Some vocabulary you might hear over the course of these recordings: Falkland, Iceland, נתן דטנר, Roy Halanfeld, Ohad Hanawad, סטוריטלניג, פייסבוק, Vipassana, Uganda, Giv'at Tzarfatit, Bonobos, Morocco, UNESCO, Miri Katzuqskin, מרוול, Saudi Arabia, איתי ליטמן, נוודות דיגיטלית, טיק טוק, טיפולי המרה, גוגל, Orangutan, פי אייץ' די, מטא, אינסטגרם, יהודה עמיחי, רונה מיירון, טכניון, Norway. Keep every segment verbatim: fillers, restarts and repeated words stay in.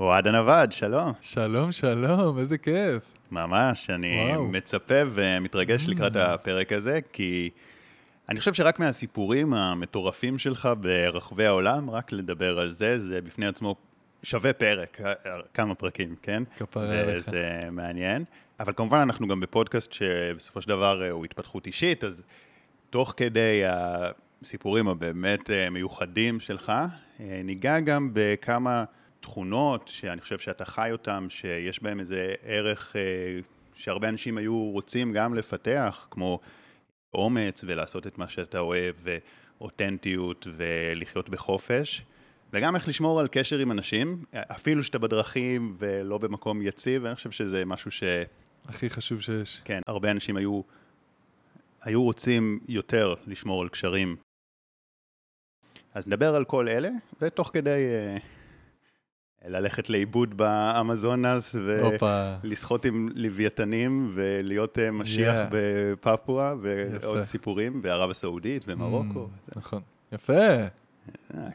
אוהד הנווד, שלום. שלום, שלום, איזה כיף. ממש, אני וואו. מצפה ומתרגש לקראת הפרק הזה, כי אני חושב שרק מהסיפורים המטורפים שלך ברחבי העולם, רק לדבר על זה, זה בפני עצמו שווה פרק, כמה פרקים, כן? כפרה עליך. זה מעניין. אבל כמובן אנחנו גם בפודקאסט שבסופו של דבר הוא התפתחות אישית, אז תוך כדי הסיפורים הבאמת מיוחדים שלך, ניגע גם בכמה תכונות שאני חושב שאתה חי אותם, שיש בהם איזה ערך שהרבה אנשים היו רוצים גם לפתח, כמו אומץ ולעשות את מה שאתה אוהב, ואותנטיות ולחיות בחופש, וגם איך לשמור על קשר עם אנשים, אפילו שאתה בדרכים ולא במקום יציב, ואני חושב שזה משהו ש... הכי חשוב שיש. כן, הרבה אנשים היו, היו רוצים יותר לשמור על קשרים. אז נדבר על כל אלה, ותוך כדי ללכת לאיבוד באמזונס ולשחות עם לוויתנים ולהיות משיח yeah. בפפואה ועוד יפה. סיפורים בערב הסעודית ומרוקו. Mm, נכון. יפה.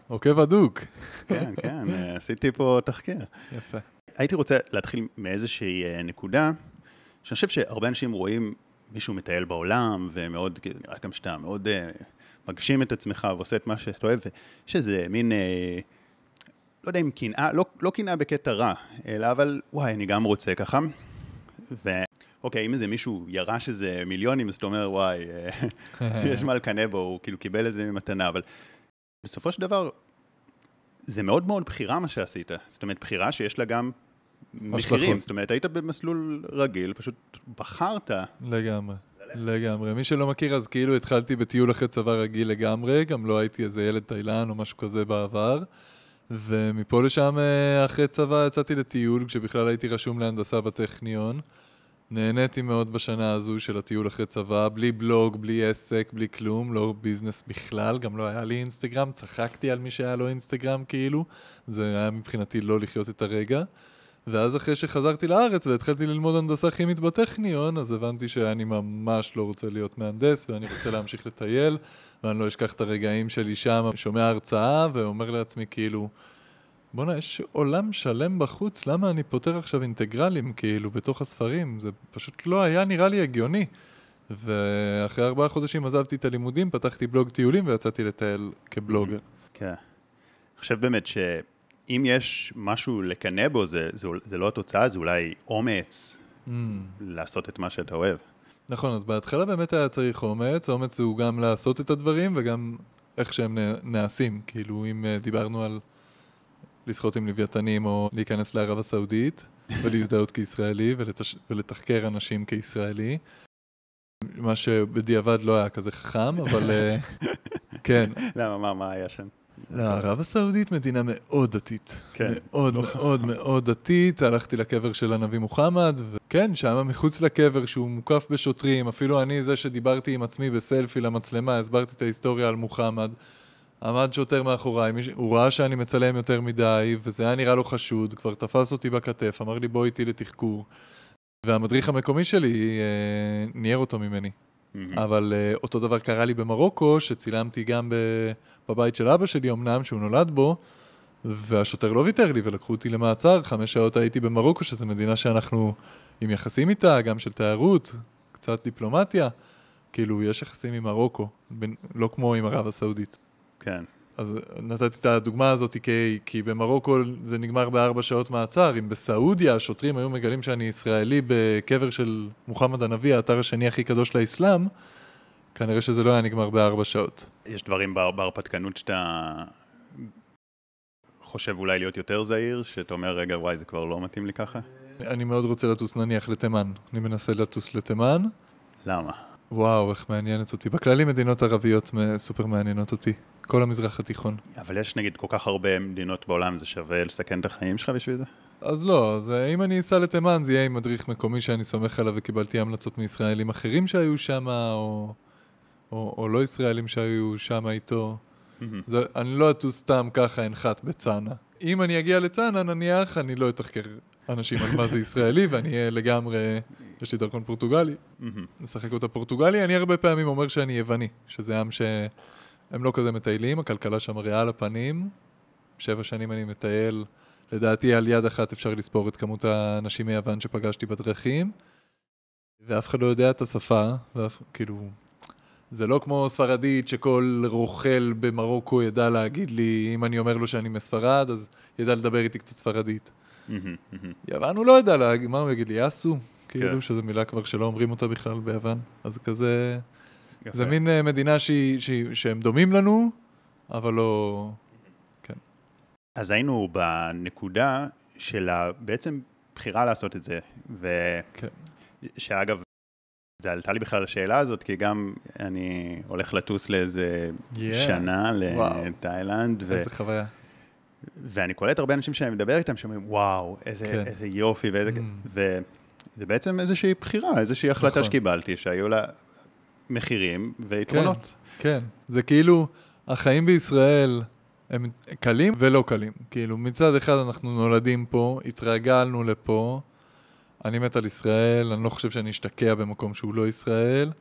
עוקב הדוק. כן, כן. עשיתי פה תחקיר. יפה. הייתי רוצה להתחיל מאיזושהי נקודה שאני חושב שהרבה אנשים רואים מישהו מטייל בעולם ומאוד, רק גם שאתה מאוד מגשים את עצמך ועושה את מה שאתה אוהב, שזה מין... לא יודע אם קנאה, לא, לא קנאה בקטע רע, אלא אבל, וואי, אני גם רוצה ככה. ואוקיי, אם איזה מישהו ירש איזה מיליונים, אז אתה אומר, וואי, יש מה לקנא בו, הוא כאילו קיבל איזה ממתנה, אבל בסופו של דבר, זה מאוד מאוד בחירה מה שעשית. זאת אומרת, בחירה שיש לה גם מחירים. זאת אומרת, היית במסלול רגיל, פשוט בחרת. לגמרי. לגמרי. מי שלא מכיר, אז כאילו התחלתי בטיול אחרי צבא רגיל לגמרי, גם לא הייתי איזה ילד תאילן או משהו כזה בעבר. ומפה לשם אחרי צבא יצאתי לטיול, כשבכלל הייתי רשום להנדסה בטכניון. נהניתי מאוד בשנה הזו של הטיול אחרי צבא, בלי בלוג, בלי עסק, בלי כלום, לא ביזנס בכלל, גם לא היה לי אינסטגרם, צחקתי על מי שהיה לו אינסטגרם כאילו, זה היה מבחינתי לא לחיות את הרגע. ואז אחרי שחזרתי לארץ והתחלתי ללמוד הנדסה כימית בטכניון, אז הבנתי שאני ממש לא רוצה להיות מהנדס, ואני רוצה להמשיך לטייל, ואני לא אשכח את הרגעים שלי שם, שומע הרצאה ואומר לעצמי כאילו, בונה, יש עולם שלם בחוץ, למה אני פותר עכשיו אינטגרלים כאילו בתוך הספרים? זה פשוט לא היה נראה לי הגיוני. ואחרי ארבעה חודשים עזבתי את הלימודים, פתחתי בלוג טיולים ויצאתי לטייל כבלוגר. כן. אני חושב באמת ש... אם יש משהו לקנא בו, זה, זה, זה לא התוצאה, זה אולי אומץ mm. לעשות את מה שאתה אוהב. נכון, אז בהתחלה באמת היה צריך אומץ. אומץ זהו גם לעשות את הדברים וגם איך שהם נעשים. כאילו, אם דיברנו על לשחות עם לוויתנים או להיכנס לערב הסעודית ולהזדהות כישראלי ולתש... ולתחקר אנשים כישראלי, מה שבדיעבד לא היה כזה חכם, אבל כן. למה, מה, מה היה שם? לא, ערב הסעודית מדינה מאוד דתית, כן, מאוד לא מאוד מאוד דתית, הלכתי לקבר של הנביא מוחמד, וכן, שם מחוץ לקבר שהוא מוקף בשוטרים, אפילו אני זה שדיברתי עם עצמי בסלפי למצלמה, הסברתי את ההיסטוריה על מוחמד, עמד שוטר מאחוריי, הוא ראה שאני מצלם יותר מדי, וזה היה נראה לו חשוד, כבר תפס אותי בכתף, אמר לי בוא איתי לתחקור, והמדריך המקומי שלי אה, ניער אותו ממני. Mm-hmm. אבל uh, אותו דבר קרה לי במרוקו, שצילמתי גם ב- בבית של אבא שלי, אמנם שהוא נולד בו, והשוטר לא ויתר לי ולקחו אותי למעצר. חמש שעות הייתי במרוקו, שזו מדינה שאנחנו עם יחסים איתה, גם של תיירות, קצת דיפלומטיה, כאילו יש יחסים עם מרוקו, בין, לא כמו עם ערב הסעודית. כן. אז נתתי את הדוגמה הזאת, כי, כי במרוקו זה נגמר בארבע שעות מעצר. אם בסעודיה השוטרים היו מגלים שאני ישראלי בקבר של מוחמד הנביא, האתר השני הכי קדוש לאסלאם, כנראה שזה לא היה נגמר בארבע שעות. יש דברים בהרפתקנות שאתה חושב אולי להיות יותר זהיר, שאתה אומר, רגע, וואי, זה כבר לא מתאים לי ככה? אני מאוד רוצה לטוס נניח לתימן. אני מנסה לטוס לתימן. למה? וואו, איך מעניינת אותי. בכללי מדינות ערביות סופר מעניינות אותי. כל המזרח התיכון. אבל יש נגיד כל כך הרבה מדינות בעולם, זה שווה לסכן את החיים שלך בשביל זה? אז לא, אז אם אני אסע לתימן, זה יהיה עם מדריך מקומי שאני סומך עליו, וקיבלתי המלצות מישראלים אחרים שהיו שם, או, או, או לא ישראלים שהיו שם איתו. Mm-hmm. זה, אני לא אטוס סתם ככה אנחת בצנה. אם אני אגיע לצנה, נניח, אני לא אתחקר אנשים על מה זה ישראלי, ואני אהיה לגמרי... יש לי דרכון פורטוגלי, נשחק אותה פורטוגלי, אני הרבה פעמים אומר שאני יווני, שזה עם שהם לא כזה מטיילים, הכלכלה שם ריאה לפנים, שבע שנים אני מטייל לדעתי על יד אחת אפשר לספור את כמות האנשים מיוון שפגשתי בדרכים, ואף אחד לא יודע את השפה, ואף, כאילו, זה לא כמו ספרדית שכל רוכל במרוקו ידע להגיד לי, אם אני אומר לו שאני מספרד, אז ידע לדבר איתי קצת ספרדית. יוון הוא לא ידע להגיד, מה הוא יגיד לי? יסו, כאילו, שזו מילה כבר שלא אומרים אותה בכלל ביוון. אז כזה, זה מין מדינה שהם דומים לנו, אבל לא... אז היינו בנקודה של בעצם בחירה לעשות את זה, ושאגב, זה עלתה לי בכלל השאלה הזאת, כי גם אני הולך לטוס לאיזה שנה לתאילנד, איזה חוויה. ואני קולט הרבה אנשים שאני מדבר איתם, שאומרים, וואו, איזה יופי, וזה בעצם איזושהי בחירה, איזושהי החלטה שקיבלתי, שהיו לה מחירים ויתרונות. כן, זה כאילו, החיים בישראל... הם קלים ולא קלים. כאילו, מצד אחד אנחנו נולדים פה, התרגלנו לפה, אני מת על ישראל, אני לא חושב שאני אשתקע במקום שהוא לא ישראל.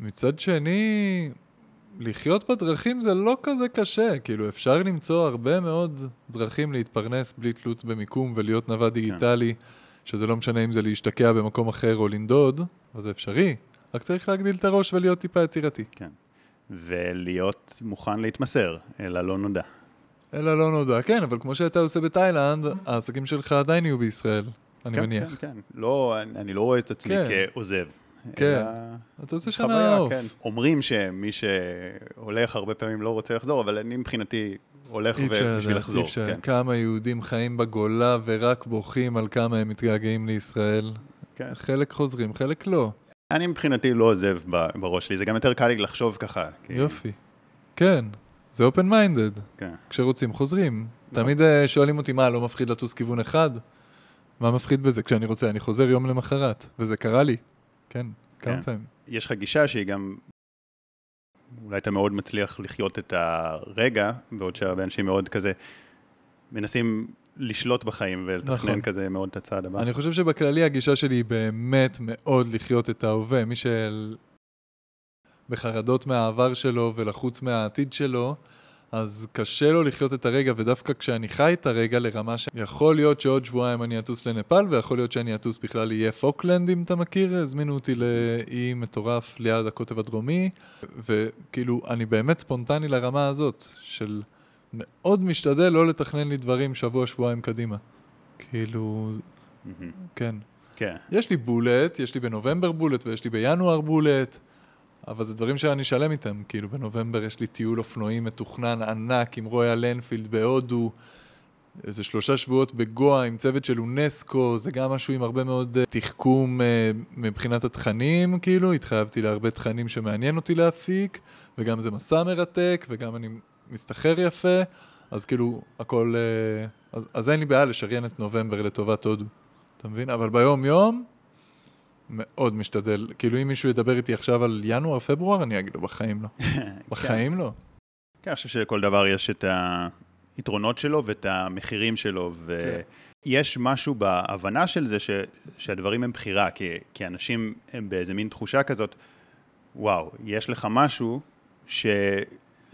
מצד שני, לחיות בדרכים זה לא כזה קשה. כאילו, אפשר למצוא הרבה מאוד דרכים להתפרנס בלי תלות במיקום ולהיות נווה דיגיטלי, שזה לא משנה אם זה להשתקע במקום אחר או לנדוד, אבל זה אפשרי. רק צריך להגדיל את הראש ולהיות טיפה יצירתי. כן. ולהיות מוכן להתמסר, אלא לא נודע. אלא לא נודע, כן, אבל כמו שאתה עושה בתאילנד, העסקים שלך עדיין יהיו בישראל, אני מניח. כן, כן, לא, אני לא רואה את עצמי כעוזב. כן, אתה עושה שנה אוף. אומרים שמי שהולך הרבה פעמים לא רוצה לחזור, אבל אני מבחינתי הולך בשביל לחזור. כמה יהודים חיים בגולה ורק בוכים על כמה הם מתגעגעים לישראל. חלק חוזרים, חלק לא. אני מבחינתי לא עוזב בראש שלי, זה גם יותר קל לי לחשוב ככה. יופי. כן, זה open minded. כשרוצים חוזרים. תמיד שואלים אותי מה, לא מפחיד לטוס כיוון אחד? מה מפחיד בזה? כשאני רוצה, אני חוזר יום למחרת, וזה קרה לי. כן, כמה פעמים. יש לך גישה שהיא גם, אולי אתה מאוד מצליח לחיות את הרגע, בעוד שהרבה אנשים מאוד כזה מנסים... לשלוט בחיים ולתכנן כזה מאוד את הצעד הבא. אני חושב שבכללי הגישה שלי היא באמת מאוד לחיות את ההווה. מי שבחרדות מהעבר שלו ולחוץ מהעתיד שלו, אז קשה לו לחיות את הרגע, ודווקא כשאני חי את הרגע לרמה שיכול להיות שעוד שבועיים אני אטוס לנפל, ויכול להיות שאני אטוס בכלל יהיה פוקלנד, אם אתה מכיר. הזמינו אותי לאי מטורף ליד הקוטב הדרומי, וכאילו אני באמת ספונטני לרמה הזאת של... מאוד משתדל לא לתכנן לי דברים שבוע, שבועיים קדימה. כאילו, כן. יש לי בולט, יש לי בנובמבר בולט, ויש לי בינואר בולט, אבל זה דברים שאני שלם איתם. כאילו, בנובמבר יש לי טיול אופנועים מתוכנן ענק עם רוי הלנפילד בהודו, איזה שלושה שבועות בגואה עם צוות של אונסקו, זה גם משהו עם הרבה מאוד תחכום מבחינת התכנים, כאילו, התחייבתי להרבה תכנים שמעניין אותי להפיק, וגם זה מסע מרתק, וגם אני... מסתחר יפה, אז כאילו הכל, אז, אז אין לי בעיה לשריין את נובמבר לטובת הודו, אתה מבין? אבל ביום יום מאוד משתדל, כאילו אם מישהו ידבר איתי עכשיו על ינואר, פברואר, אני אגיד לו, בחיים לא. בחיים לא. כן, אני חושב שלכל דבר יש את היתרונות שלו ואת המחירים שלו, ויש משהו בהבנה של זה ש, שהדברים הם בחירה, כי, כי אנשים הם באיזה מין תחושה כזאת, וואו, יש לך משהו ש...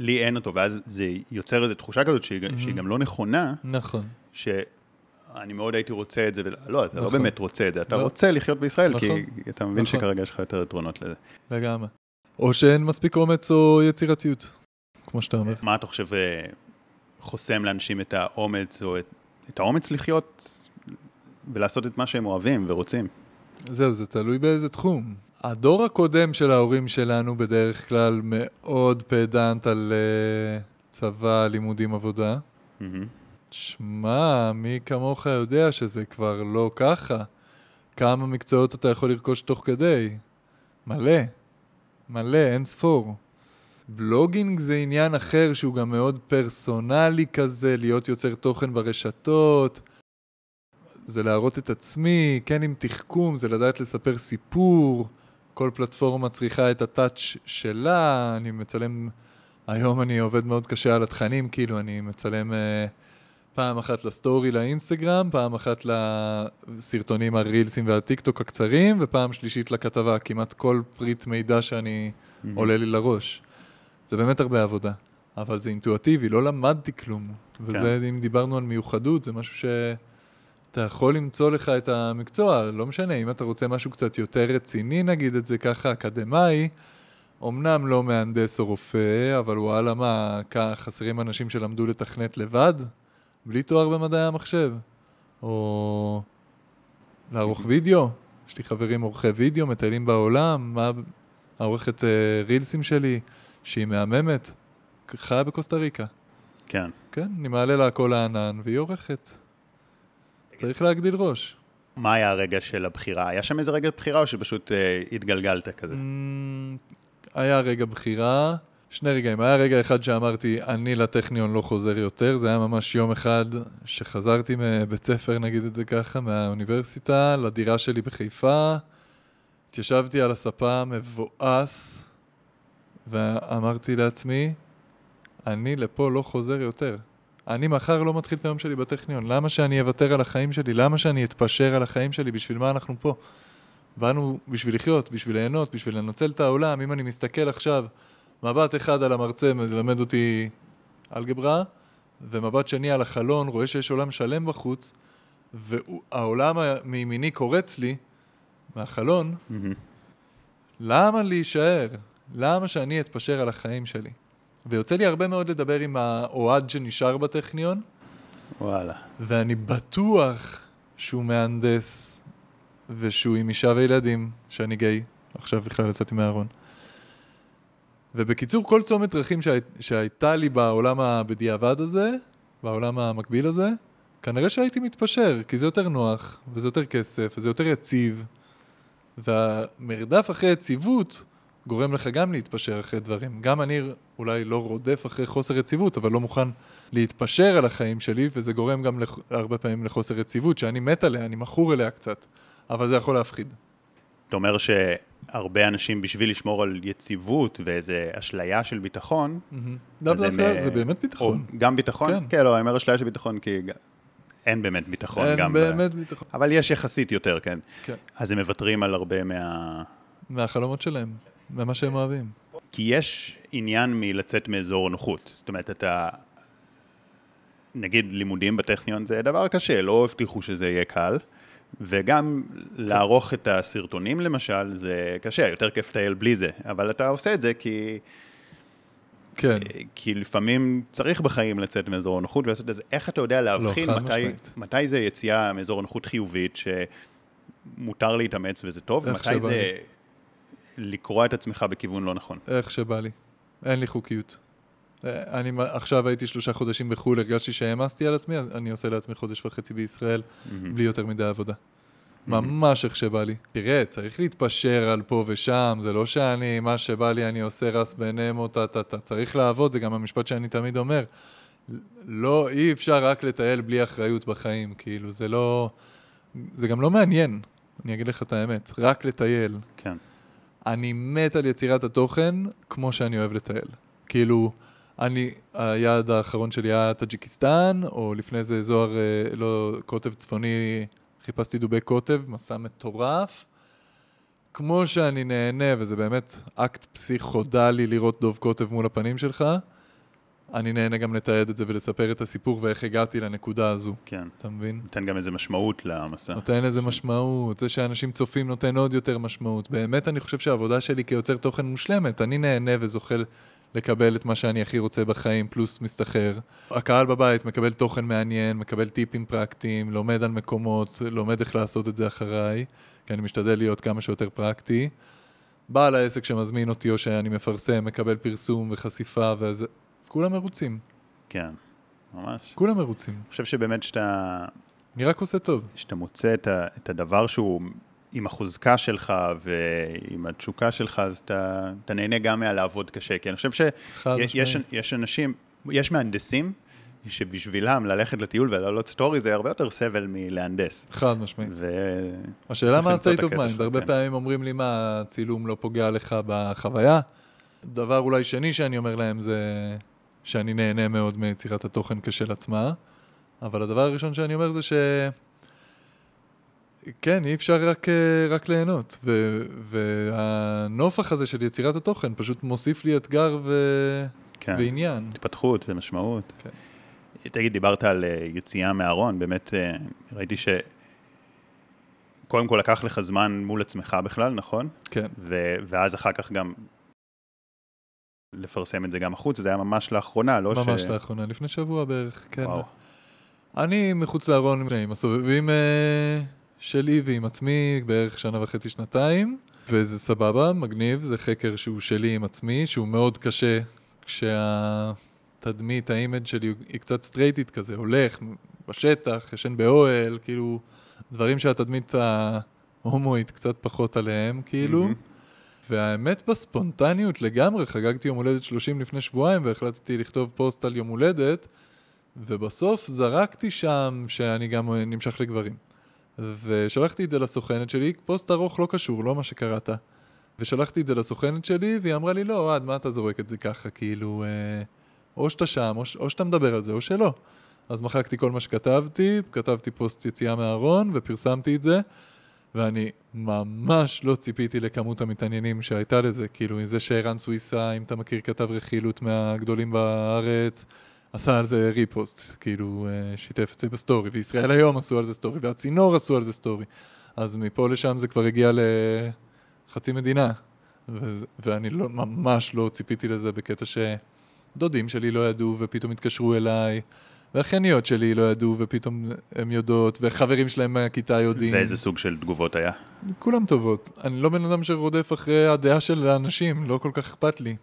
לי אין אותו, ואז זה יוצר איזו תחושה כזאת שהיא, mm-hmm. שהיא גם לא נכונה. נכון. שאני מאוד הייתי רוצה את זה, ולא, אתה נכון. לא באמת רוצה את זה, אתה לא. רוצה לחיות בישראל, נכון. כי אתה מבין נכון. שכרגע יש לך יותר יתרונות לזה. לגמרי. או שאין מספיק אומץ או יצירתיות, כמו שאתה אומר. מה אתה חושב חוסם לאנשים את האומץ, או את, את האומץ לחיות ולעשות את מה שהם אוהבים ורוצים? זהו, זה תלוי באיזה תחום. הדור הקודם של ההורים שלנו בדרך כלל מאוד פדנט על uh, צבא, לימודים, עבודה. Mm-hmm. שמע, מי כמוך יודע שזה כבר לא ככה. כמה מקצועות אתה יכול לרכוש תוך כדי? מלא. מלא, אין ספור. בלוגינג זה עניין אחר שהוא גם מאוד פרסונלי כזה, להיות יוצר תוכן ברשתות. זה להראות את עצמי, כן עם תחכום, זה לדעת לספר סיפור. כל פלטפורמה צריכה את הטאץ' שלה, אני מצלם, היום אני עובד מאוד קשה על התכנים, כאילו אני מצלם אה, פעם אחת לסטורי לאינסטגרם, פעם אחת לסרטונים הרילסים והטיקטוק הקצרים, ופעם שלישית לכתבה, כמעט כל פריט מידע שאני mm-hmm. עולה לי לראש. זה באמת הרבה עבודה. אבל זה אינטואיטיבי, לא למדתי כלום. וזה, אם דיברנו על מיוחדות, זה משהו שאתה יכול למצוא לך את המקצוע, לא משנה, אם אתה רוצה משהו קצת יותר רציני, נגיד את זה ככה, אקדמאי, אמנם לא מהנדס או רופא, אבל וואלה מה, חסרים אנשים שלמדו לתכנת לבד, בלי תואר במדעי המחשב, או לערוך וידאו, יש לי חברים עורכי וידאו, מטיילים בעולם, מה העורכת רילסים שלי, שהיא מהממת, חיה בקוסטה ריקה. כן. כן, אני מעלה לה כל הענן, והיא עורכת. צריך להגדיל ראש. מה היה הרגע של הבחירה? היה שם איזה רגע בחירה, או שפשוט אה, התגלגלת כזה? היה רגע בחירה, שני רגעים. היה רגע אחד שאמרתי, אני לטכניון לא חוזר יותר, זה היה ממש יום אחד שחזרתי מבית ספר, נגיד את זה ככה, מהאוניברסיטה, לדירה שלי בחיפה, התיישבתי על הספה מבואס, ואמרתי לעצמי, אני לפה לא חוזר יותר. אני מחר לא מתחיל את היום שלי בטכניון. למה שאני אוותר על החיים שלי? למה שאני אתפשר על החיים שלי? בשביל מה אנחנו פה? באנו בשביל לחיות, בשביל ליהנות, בשביל לנצל את העולם. אם אני מסתכל עכשיו, מבט אחד על המרצה מלמד אותי אלגברה, ומבט שני על החלון, רואה שיש עולם שלם בחוץ, והעולם מימיני קורץ לי, מהחלון, למה להישאר? למה שאני אתפשר על החיים שלי? ויוצא לי הרבה מאוד לדבר עם האוהד שנשאר בטכניון. וואלה. ואני בטוח שהוא מהנדס, ושהוא עם אישה וילדים, שאני גיי. עכשיו בכלל יצאתי מהארון. ובקיצור, כל צומת דרכים שהי, שהייתה לי בעולם הבדיעבד הזה, בעולם המקביל הזה, כנראה שהייתי מתפשר, כי זה יותר נוח, וזה יותר כסף, וזה יותר יציב. והמרדף אחרי יציבות גורם לך גם להתפשר אחרי דברים. גם אני אולי לא רודף אחרי חוסר יציבות, אבל לא מוכן להתפשר על החיים שלי, וזה גורם גם לח... הרבה פעמים לחוסר יציבות, שאני מת עליה, אני מכור אליה קצת, אבל זה יכול להפחיד. אתה אומר שהרבה אנשים בשביל לשמור על יציבות ואיזו אשליה של ביטחון, לא, זה, זה, מ... זה באמת ביטחון. גם ביטחון? כן, כן לא, אני אומר אשליה של ביטחון, כי אין באמת ביטחון. אין גם באמת ב... ביטחון. אבל יש יחסית יותר, כן. כן. אז הם מוותרים על הרבה מה... מהחלומות שלהם. ממה שהם אוהבים. כי יש עניין מלצאת מאזור נוחות. זאת אומרת, אתה... נגיד, לימודים בטכניון זה דבר קשה, לא הבטיחו שזה יהיה קל, וגם לערוך את הסרטונים, למשל, זה קשה, יותר כיף טייל בלי זה. אבל אתה עושה את זה כי... כן. כי לפעמים צריך בחיים לצאת מאזור נוחות, ולעשות את זה. איך אתה יודע להבחין מתי, מתי זה יציאה מאזור נוחות חיובית, שמותר להתאמץ וזה טוב, ומתי זה... לקרוא את עצמך בכיוון לא נכון. איך שבא לי. אין לי חוקיות. אני עכשיו הייתי שלושה חודשים בחול, הרגשתי שהאמסתי על עצמי, אני עושה לעצמי חודש וחצי בישראל, בלי יותר מדי עבודה. ממש איך שבא לי. תראה, צריך להתפשר על פה ושם, זה לא שאני, מה שבא לי, אני עושה רס ביניהם או טה-טה-טה. צריך לעבוד, זה גם המשפט שאני תמיד אומר. לא, אי אפשר רק לטייל בלי אחריות בחיים, כאילו, זה לא... זה גם לא מעניין. אני אגיד לך את האמת. רק לטייל. כן. אני מת על יצירת התוכן כמו שאני אוהב לטייל. כאילו, אני, היעד האחרון שלי היה טאג'יקיסטן, או לפני זה זוהר, לא, קוטב צפוני, חיפשתי דובי קוטב, מסע מטורף. כמו שאני נהנה, וזה באמת אקט פסיכודלי לראות דוב קוטב מול הפנים שלך, אני נהנה גם לתעד את זה ולספר את הסיפור ואיך הגעתי לנקודה הזו. כן. אתה מבין? נותן גם איזה משמעות למסע. נותן איזה משמעות. זה שאנשים צופים נותן עוד יותר משמעות. באמת אני חושב שהעבודה שלי כיוצר תוכן מושלמת. אני נהנה וזוכה לקבל את מה שאני הכי רוצה בחיים, פלוס מסתחר. הקהל בבית מקבל תוכן מעניין, מקבל טיפים פרקטיים, לומד על מקומות, לומד איך לעשות את זה אחריי, כי אני משתדל להיות כמה שיותר פרקטי. בעל העסק שמזמין אותי או שאני מפרסם, מקבל פרסום וחשיפה וזה. כולם מרוצים. כן, ממש. כולם מרוצים. אני חושב שבאמת שאתה... אני רק עושה טוב. שאתה מוצא את, ה, את הדבר שהוא עם החוזקה שלך ועם התשוקה שלך, אז אתה, אתה נהנה גם מהלעבוד קשה. כי אני חושב שיש יש אנשים, יש מהנדסים שבשבילם ללכת לטיול ולעלות סטורי זה הרבה יותר סבל מלהנדס. חד משמעית. ו... השאלה מה עשתה איתו מיינד. הרבה כן. פעמים אומרים לי מה הצילום לא פוגע לך בחוויה. דבר אולי שני שאני אומר להם זה... שאני נהנה מאוד מיצירת התוכן כשל עצמה, אבל הדבר הראשון שאני אומר זה ש... כן, אי אפשר רק, רק ליהנות, ו... והנופח הזה של יצירת התוכן פשוט מוסיף לי אתגר ו... ועניין. התפתחות ומשמעות. תגיד, דיברת על יציאה מהארון, באמת ראיתי ש... קודם כל לקח לך זמן מול עצמך בכלל, נכון? כן. ואז אחר כך גם... לפרסם את זה גם החוץ, זה היה ממש לאחרונה, לא ש... ממש לאחרונה, לפני שבוע בערך, כן. אני מחוץ לארון עם הסובבים שלי ועם עצמי בערך שנה וחצי, שנתיים, וזה סבבה, מגניב, זה חקר שהוא שלי עם עצמי, שהוא מאוד קשה, כשהתדמית, האימג' שלי היא קצת סטרייטית כזה, הולך בשטח, ישן באוהל, כאילו, דברים שהתדמית ההומואית קצת פחות עליהם, כאילו. והאמת בספונטניות לגמרי, חגגתי יום הולדת שלושים לפני שבועיים, והחלטתי לכתוב פוסט על יום הולדת, ובסוף זרקתי שם שאני גם נמשך לגברים. ושלחתי את זה לסוכנת שלי, פוסט ארוך לא קשור, לא מה שקראת. ושלחתי את זה לסוכנת שלי, והיא אמרה לי, לא, עד מה אתה זרוק את זה ככה, כאילו, אה, או שאתה שם, או, ש... או שאתה מדבר על זה, או שלא. אז מחקתי כל מה שכתבתי, כתבתי פוסט יציאה מהארון, ופרסמתי את זה, ואני ממש לא ציפיתי לכמות המתעניינים שהייתה לזה, כאילו, זה שערן סויסה, אם אתה מכיר, כתב רכילות מהגדולים בארץ, עשה על זה ריפוסט, כאילו, שיתף את זה בסטורי, וישראל היום עשו על זה סטורי, והצינור עשו על זה סטורי, אז מפה לשם זה כבר הגיע לחצי מדינה, ו- ואני לא, ממש לא ציפיתי לזה בקטע שדודים שלי לא ידעו ופתאום התקשרו אליי, והחניות שלי לא ידעו, ופתאום הן יודעות, וחברים שלהם מהכיתה יודעים. ואיזה סוג של תגובות היה? כולם טובות. אני לא בן אדם שרודף אחרי הדעה של האנשים, לא כל כך אכפת לי.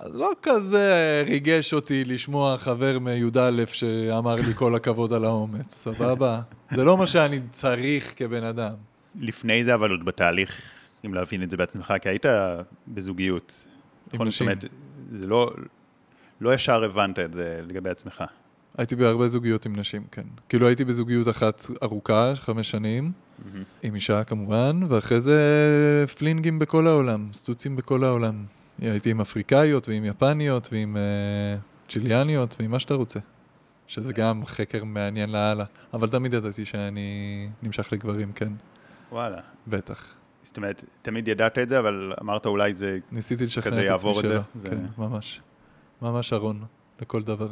אז לא כזה ריגש אותי לשמוע חבר מיודאלף שאמר לי כל הכבוד על האומץ, סבבה? זה לא מה שאני צריך כבן אדם. לפני זה אבל עוד בתהליך, אם להבין את זה בעצמך, כי היית בזוגיות. עם נשים. זה לא... לא ישר הבנת את זה לגבי עצמך. הייתי בהרבה זוגיות עם נשים, כן. כאילו הייתי בזוגיות אחת ארוכה, חמש שנים, mm-hmm. עם אישה כמובן, ואחרי זה פלינגים בכל העולם, סטוצים בכל העולם. הייתי עם אפריקאיות ועם יפניות ועם uh, צ'יליאניות ועם מה שאתה רוצה. שזה yeah. גם חקר מעניין להלאה. אבל תמיד ידעתי שאני נמשך לגברים, כן. וואלה. בטח. זאת אומרת, תמיד ידעת את זה, אבל אמרת אולי זה... ניסיתי לשכנע את עצמי שלא, ו... כן, ממש. ממש ארון, לכל דבר.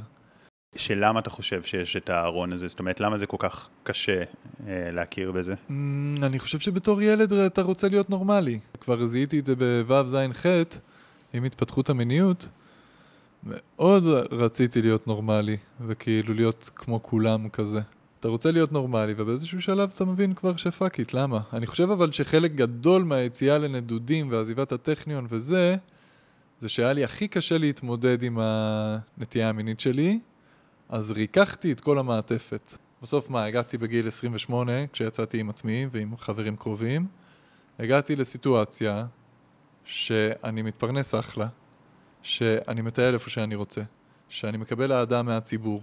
שלמה אתה חושב שיש את הארון הזה? זאת אומרת, למה זה כל כך קשה אה, להכיר בזה? Mm, אני חושב שבתור ילד אתה רוצה להיות נורמלי. כבר זיהיתי את זה בוו זין חט, עם התפתחות המיניות. מאוד רציתי להיות נורמלי, וכאילו להיות כמו כולם כזה. אתה רוצה להיות נורמלי, ובאיזשהו שלב אתה מבין כבר שפקית, למה? אני חושב אבל שחלק גדול מהיציאה לנדודים ועזיבת הטכניון וזה... זה שהיה לי הכי קשה להתמודד עם הנטייה המינית שלי, אז ריקחתי את כל המעטפת. בסוף מה, הגעתי בגיל עשרים ושמונה, כשיצאתי עם עצמי ועם חברים קרובים, הגעתי לסיטואציה שאני מתפרנס אחלה, שאני מטייל איפה שאני רוצה, שאני מקבל אהדה מהציבור.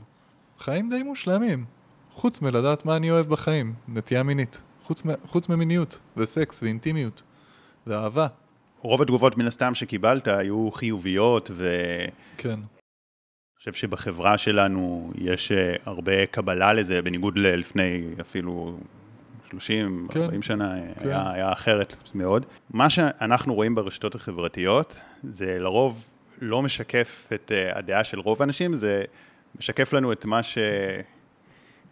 חיים די מושלמים, חוץ מלדעת מה אני אוהב בחיים, נטייה מינית, חוץ, מ- חוץ ממיניות וסקס ואינטימיות ואהבה. רוב התגובות מן הסתם שקיבלת היו חיוביות, ואני חושב שבחברה שלנו יש הרבה קבלה לזה, בניגוד ללפני אפילו שלושים, ארבעים שנה, היה אחרת מאוד. מה שאנחנו רואים ברשתות החברתיות, זה לרוב לא משקף את הדעה של רוב האנשים, זה משקף לנו את מה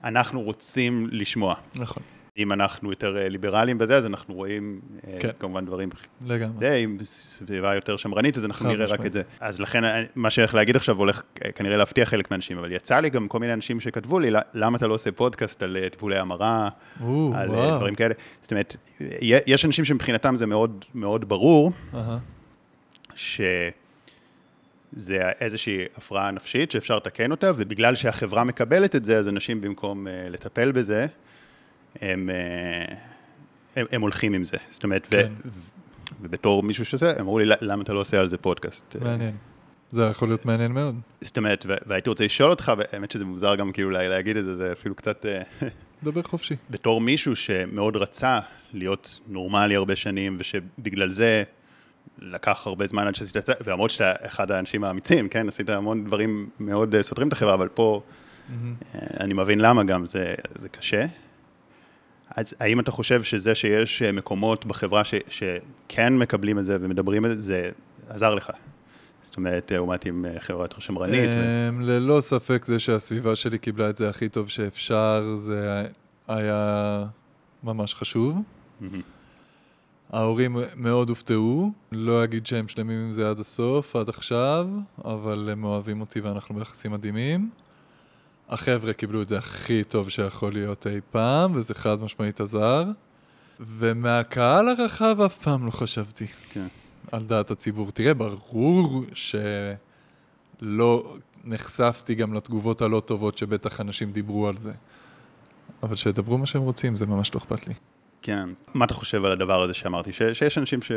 שאנחנו רוצים לשמוע. נכון. אם אנחנו יותר ליברליים בזה, אז אנחנו רואים כן. כמובן דברים... לגמרי. די, אם סביבה יותר שמרנית, אז אנחנו נראה רק שמרנית. את זה. אז לכן, מה שהולך להגיד עכשיו, הולך כנראה להבטיח חלק מהאנשים, אבל יצא לי גם כל מיני אנשים שכתבו לי, למה אתה לא עושה פודקאסט על טיפולי המרה, או, על וואו. דברים כאלה. זאת אומרת, יש אנשים שמבחינתם זה מאוד, מאוד ברור, uh-huh. ש... זה איזושהי הפרעה נפשית שאפשר לתקן אותה, ובגלל שהחברה מקבלת את זה, אז אנשים במקום לטפל בזה, הם, הם, הם הולכים עם זה. זאת אומרת, כן. ו, ובתור מישהו שעושה, אמרו לי, למה אתה לא עושה על זה פודקאסט? מעניין. זה יכול להיות מעניין מאוד. זאת אומרת, והייתי רוצה לשאול אותך, והאמת שזה מוזר גם כאילו להגיד את זה, זה אפילו קצת... דבר חופשי. בתור מישהו שמאוד רצה להיות נורמלי הרבה שנים, ושבגלל זה לקח הרבה זמן עד שעשית את זה, ולמרות שאתה אחד האנשים האמיצים, כן? עשית המון דברים מאוד סותרים את החברה, אבל פה mm-hmm. אני מבין למה גם זה, זה קשה. אז האם אתה חושב שזה שיש מקומות בחברה ש, שכן מקבלים את זה ומדברים את זה, זה עזר לך? זאת אומרת, לעומת עם חברה יותר שמרנית. ללא ספק זה שהסביבה שלי קיבלה את זה הכי טוב שאפשר, זה היה ממש חשוב. ההורים מאוד הופתעו, לא אגיד שהם שלמים עם זה עד הסוף, עד עכשיו, אבל הם אוהבים אותי ואנחנו ביחסים מדהימים. החבר'ה קיבלו את זה הכי טוב שיכול להיות אי פעם, וזה חד משמעית עזר. ומהקהל הרחב אף פעם לא חשבתי. כן. על דעת הציבור. תראה, ברור שלא נחשפתי גם לתגובות הלא טובות שבטח אנשים דיברו על זה. אבל שדברו מה שהם רוצים, זה ממש לא אכפת לי. כן. מה אתה חושב על הדבר הזה שאמרתי? ש- שיש אנשים ש-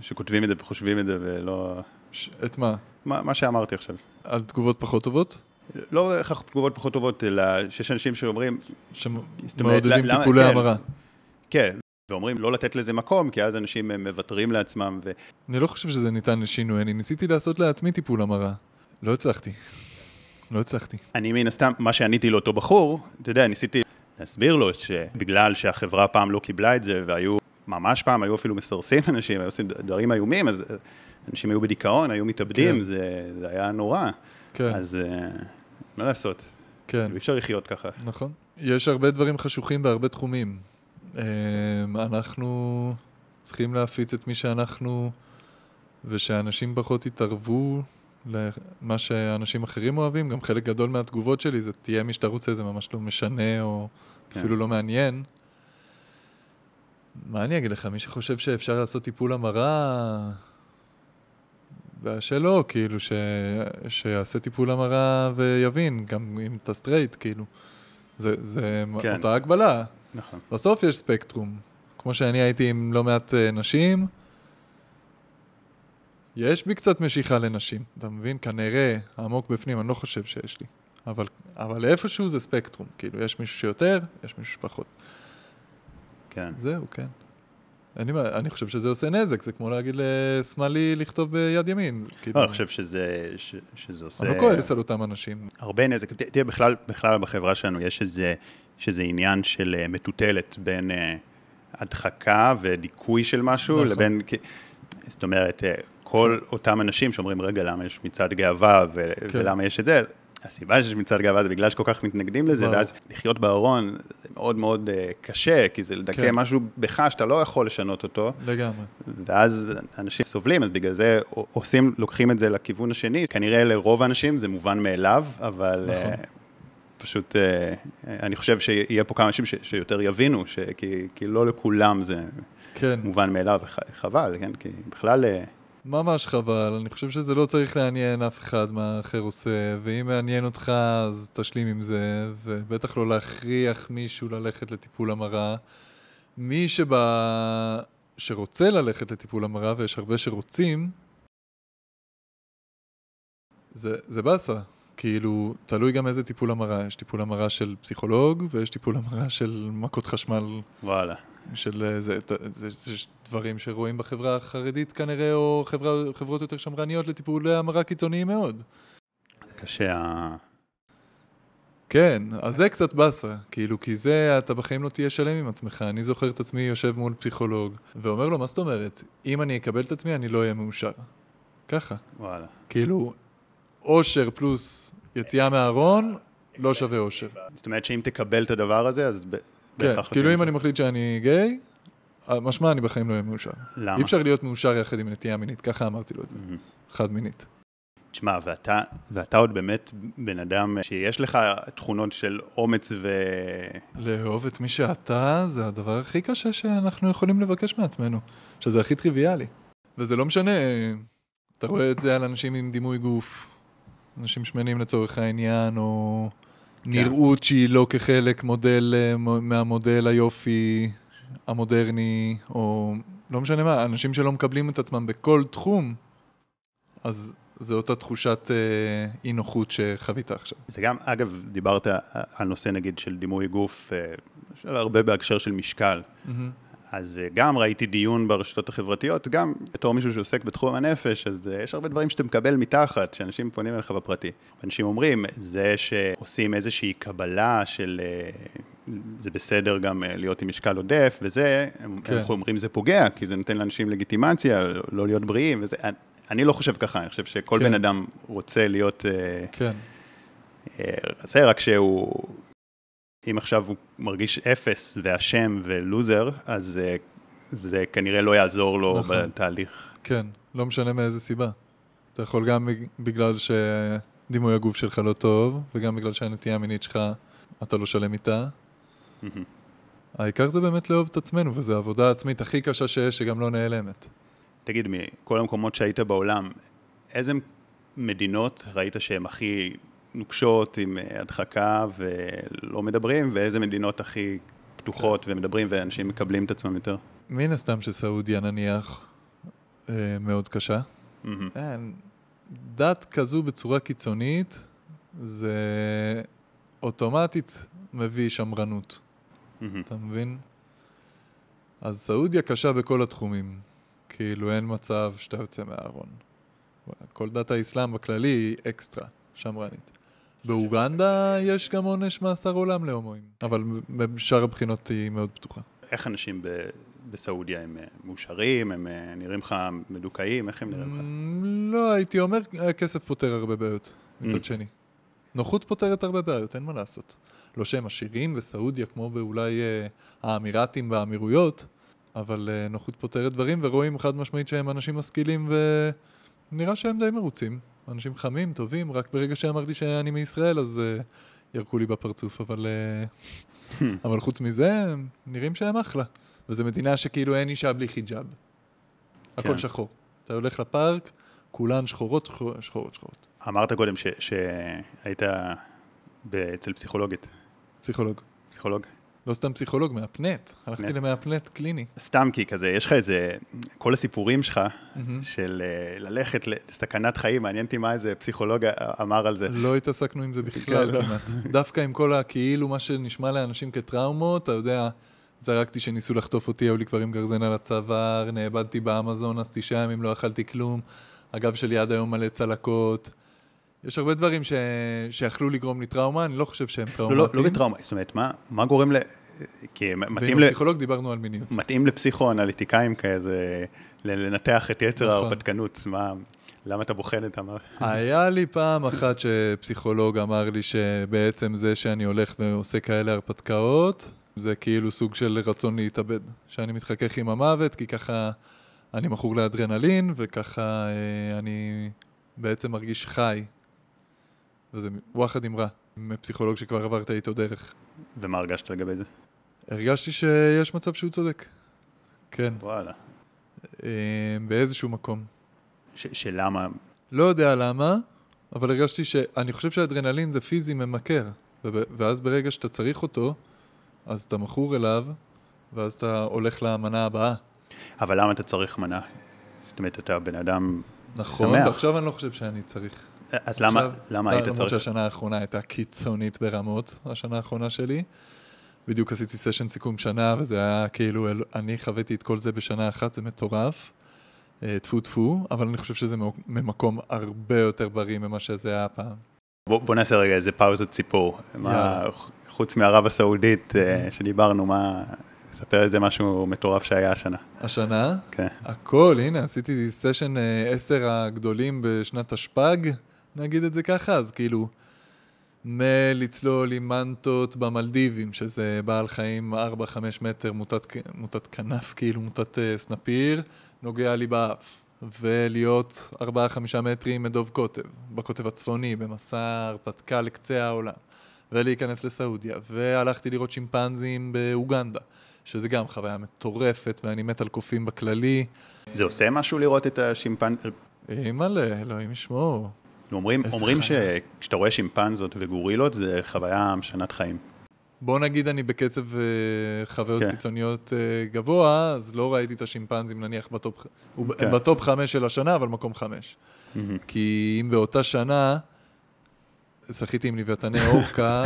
שכותבים את זה וחושבים את זה ולא... ש- את מה? מה? מה שאמרתי עכשיו. על תגובות פחות טובות? לא כך תגובות פחות טובות, אלא שיש אנשים שאומרים... שמעודדים טיפולי המרה. כן. ואומרים לא לתת לזה מקום, כי אז אנשים מבטרים לעצמם. ו... אני לא חושב שזה ניתן לשינוי, אני ניסיתי לעשות לעצמי טיפול המרה. לא הצלחתי. לא הצלחתי. אני מן הסתם, מה שעניתי לאותו בחור, אתה יודע, ניסיתי להסביר לו שבגלל שהחברה פעם לא קיבלה את זה, והיו ממש פעם, היו אפילו מסרסים אנשים, היו עושים דברים איומים, אז אנשים היו בדיכאון, היו מתאבדים, כן. זה, זה היה נורא. כן. אז מה לעשות? כן. אי אפשר לחיות ככה. נכון. יש הרבה דברים חשוכים בהרבה תחומים. אנחנו צריכים להפיץ את מי שאנחנו, ושאנשים פחות יתערבו למה שאנשים אחרים אוהבים. גם חלק גדול מהתגובות שלי זה תהיה מי שאתה רוצה, זה ממש לא משנה או אפילו לא מעניין. מה אני אגיד לך? מי שחושב שאפשר לעשות טיפול המרה, שלא, כאילו, שיעשה טיפול המרה ויבין, גם אם אתה סטרייט, כאילו. זה אותה הגבלה. נכון. בסוף יש ספקטרום. כמו שאני הייתי עם לא מעט נשים, יש בי קצת משיכה לנשים. אתה מבין? כנראה, עמוק בפנים, אני לא חושב שיש לי. אבל, אבל איפשהו זה ספקטרום. כאילו, יש מישהו שיותר, יש מישהו שפחות. כן. זהו, כן. אני, אני חושב שזה עושה נזק. זה כמו להגיד לשמאלי לכתוב ביד ימין. כאילו, אני חושב שזה, ש, שזה עושה... אני לא כועס על אותם אנשים. הרבה נזק. תראה, בכלל, בכלל בחברה שלנו יש איזה... שזה עניין של מטוטלת בין הדחקה ודיכוי של משהו, לבין, זאת אומרת, כל אותם אנשים שאומרים, רגע, למה יש מצד גאווה ולמה יש את זה, הסיבה שיש מצד גאווה זה בגלל שכל כך מתנגדים לזה, ואז לחיות בארון זה מאוד מאוד קשה, כי זה לדכא משהו בך שאתה לא יכול לשנות אותו. לגמרי. ואז אנשים סובלים, אז בגלל זה עושים, לוקחים את זה לכיוון השני. כנראה לרוב האנשים זה מובן מאליו, אבל... פשוט, אני חושב שיהיה פה כמה אנשים שיותר יבינו, כי לא לכולם זה מובן מאליו, חבל, כן? כי בכלל... ממש חבל, אני חושב שזה לא צריך לעניין אף אחד מה אחר עושה, ואם מעניין אותך, אז תשלים עם זה, ובטח לא להכריח מישהו ללכת לטיפול המרה. מי שבא, שרוצה ללכת לטיפול המרה, ויש הרבה שרוצים, זה, זה בסה. כאילו, תלוי גם איזה טיפול המרה. יש טיפול המרה של פסיכולוג, ויש טיפול המרה של מכות חשמל. וואלה. של זה, זה, זה דברים שרואים בחברה החרדית כנראה, או חברה, חברות יותר שמרניות לטיפולי המרה קיצוניים מאוד. קשה. כן, אז זה קצת בסה. כאילו, כי זה, אתה בחיים לא תהיה שלם עם עצמך. אני זוכר את עצמי יושב מול פסיכולוג, ואומר לו, מה זאת אומרת? אם אני אקבל את עצמי, אני לא אהיה מאושר. ככה. וואלה. כאילו... אושר פלוס יציאה מהארון, לא שווה אושר. זאת אומרת שאם תקבל את הדבר הזה, אז... כן, כאילו אם אני מחליט שאני גיי, משמע אני בחיים לא אהיה מאושר. למה? אי אפשר להיות מאושר יחד עם נטייה מינית, ככה אמרתי לו את זה. חד מינית. תשמע, ואתה, ואתה עוד באמת בן אדם שיש לך תכונות של אומץ ו... לאהוב את מי שאתה, זה הדבר הכי קשה שאנחנו יכולים לבקש מעצמנו, שזה הכי טריוויאלי. וזה לא משנה, אתה רואה את זה על אנשים עם דימוי גוף, אנשים שמנים לצורך העניין, או כן. נראות שהיא לא כחלק מודל, מהמודל היופי המודרני, או לא משנה מה, אנשים שלא מקבלים את עצמם בכל תחום, אז זו אותה תחושת אי נוחות שחווית עכשיו. זה גם, אגב, דיברת על נושא נגיד של דימוי גוף, של הרבה בהקשר של משקל. Mm-hmm. אז גם ראיתי דיון ברשתות החברתיות, גם בתור מישהו שעוסק בתחום הנפש, אז יש הרבה דברים שאתה מקבל מתחת, שאנשים פונים אליך בפרטי. אנשים אומרים, זה שעושים איזושהי קבלה של, זה בסדר גם להיות עם משקל עודף, וזה, כן. אנחנו אומרים, זה פוגע, כי זה נותן לאנשים לגיטימציה, לא להיות בריאים, וזה, אני לא חושב ככה, אני חושב שכל בן אדם רוצה להיות... כן. זה רק שהוא... אם עכשיו הוא מרגיש אפס ואשם ולוזר, אז זה כנראה לא יעזור לו בתהליך. כן, לא משנה מאיזה סיבה. אתה יכול גם בגלל שדימוי הגוף שלך לא טוב, וגם בגלל שהנטייה המינית שלך אתה לא שלם איתה. העיקר זה באמת לאהוב את עצמנו, וזו עבודה עצמית הכי קשה שיש, שגם לא נעלמת. תגיד, מכל המקומות שהיית בעולם, איזה מדינות ראית שהן הכי נוקשות עם הדחקה ולא מדברים, ואיזה מדינות הכי פתוחות ומדברים ואנשים מקבלים את עצמם יותר? מן הסתם שסעודיה נניח מאוד קשה. דת כזו בצורה קיצונית, זה אוטומטית מביא שמרנות. אתה מבין? אז סעודיה קשה בכל התחומים. כאילו אין מצב שאתה יוצא מהארון. כל דת האסלאם בכללי היא אקסטרה, שמרנית. באוגנדה יש גם עונש מאסר עולם להומואים, אבל בשאר הבחינות היא מאוד פתוחה. איך אנשים בסעודיה הם מאושרים, הם נראים לך מדוכאים, איך הם נראים לך? לא, הייתי אומר, הכסף פותר הרבה בעיות מצד שני. נוחות פותרת הרבה בעיות, אין מה לעשות. לא שהם עשירים בסעודיה, כמו באולי האמירתים והאמירויות, אבל נוחות פותרת דברים, ורואים חד משמעית שהם אנשים משכילים, ונראה שהם די מרוצים. אנשים חמים, טובים, רק ברגע שאמרתי שאני מישראל, אז ירקו לי בפרצוף, אבל אבל חוץ מזה, נראים שהם אחלה. וזו מדינה שכאילו אין אישה בלי חיג'אב. הכל שחור. אתה הולך לפארק, כולן שחורות, שחורות, שחורות. אמרת קודם שהיית אצל פסיכולוגית. פסיכולוג. פסיכולוג. לא סתם פסיכולוג, מאפנט. הלכתי למאפנט קליני. סתם כי כזה, יש לך איזה, כל הסיפורים שלך, של ללכת לסכנת חיים, מעניין אותי מה איזה פסיכולוג אמר על זה. לא התעסקנו עם זה בכלל כמעט. דווקא עם כל הכאילו, מה שנשמע לאנשים כטראומות, אתה יודע, זרקתי שניסו לחטוף אותי, היו לי כבר עם גרזן על הצוואר, נאבדתי באמזון, עשיתי שם, אם לא אכלתי כלום, הגב שלי עד היום מלא צלקות. יש הרבה דברים ש... שיכלו לגרום לי טראומה, אני לא חושב שהם טראומטיים. לא, לא, לא בטראומה, זאת אומרת, מה, מה גורם ל... כי מתאים ל... פסיכולוג דיברנו על מיניות. מתאים לפסיכואנליטיקאים כאיזה, לנתח את יצר ההרפתקנות, מה... למה אתה בוחן את המערכת? היה לי פעם אחת שפסיכולוג אמר לי שבעצם זה שאני הולך ועושה כאלה הרפתקאות, זה כאילו סוג של רצון להתאבד, שאני מתחכך עם המוות, כי ככה אני מכור לאדרנלין, וככה אני בעצם מרגיש חי. וזה וואחד אמרה, מפסיכולוג שכבר עברת איתו דרך. ומה הרגשת לגבי זה? הרגשתי שיש מצב שהוא צודק. כן. וואלה. באיזשהו מקום. ש- שלמה? לא יודע למה, אבל הרגשתי שאני חושב שהאדרנלין זה פיזי ממכר, ואז ברגע שאתה צריך אותו, אז אתה מכור אליו, ואז אתה הולך למנה הבאה. אבל למה אתה צריך מנה? זאת אומרת, אתה בן אדם נכון, שמח. נכון, ועכשיו אני לא חושב שאני צריך. אז למה, למה היית צריך? למרות שהשנה האחרונה הייתה קיצונית ברמות, השנה האחרונה שלי. בדיוק עשיתי סשן סיכום שנה, וזה היה כאילו, אני חוויתי את כל זה בשנה אחת, זה מטורף, תפו תפו, אבל אני חושב שזה ממקום הרבה יותר בריא ממה שזה היה הפעם. בוא, בוא נעשה רגע איזה פאוזת ציפור. מה, חוץ מערב הסעודית שדיברנו, מה... ספר איזה משהו מטורף שהיה השנה. השנה? כן. הכל, הנה, עשיתי סשן עשר הגדולים בשנת השפג, נגיד את זה ככה, אז כאילו, מלצלול עם מנטות במלדיבים, שזה בעל חיים ארבע חמש מטר, מוטת, מוטת כנף, כאילו מוטת סנפיר, נוגע לי באף, ולהיות ארבע חמש מטרים מדוב קוטב, בקוטב הצפוני, במסע הרפתקה לקצה העולם, ולהיכנס לסעודיה, והלכתי לראות שימפנזים באוגנדה, שזה גם חוויה מטורפת, ואני מת על קופים בכללי. זה עושה משהו לראות את השימפנז? אימאלה, אלוהים ישמור. אומרים, אומרים שכשאתה רואה שימפנזות וגורילות, זה חוויה משנת חיים. בוא נגיד אני בקצב חוויות קיצוניות גבוה, אז לא ראיתי את השימפנזים נניח בטופ, בטופ חמש של השנה, אבל מקום חמש. כי אם באותה שנה, שחיתי עם לוויתני אורקה,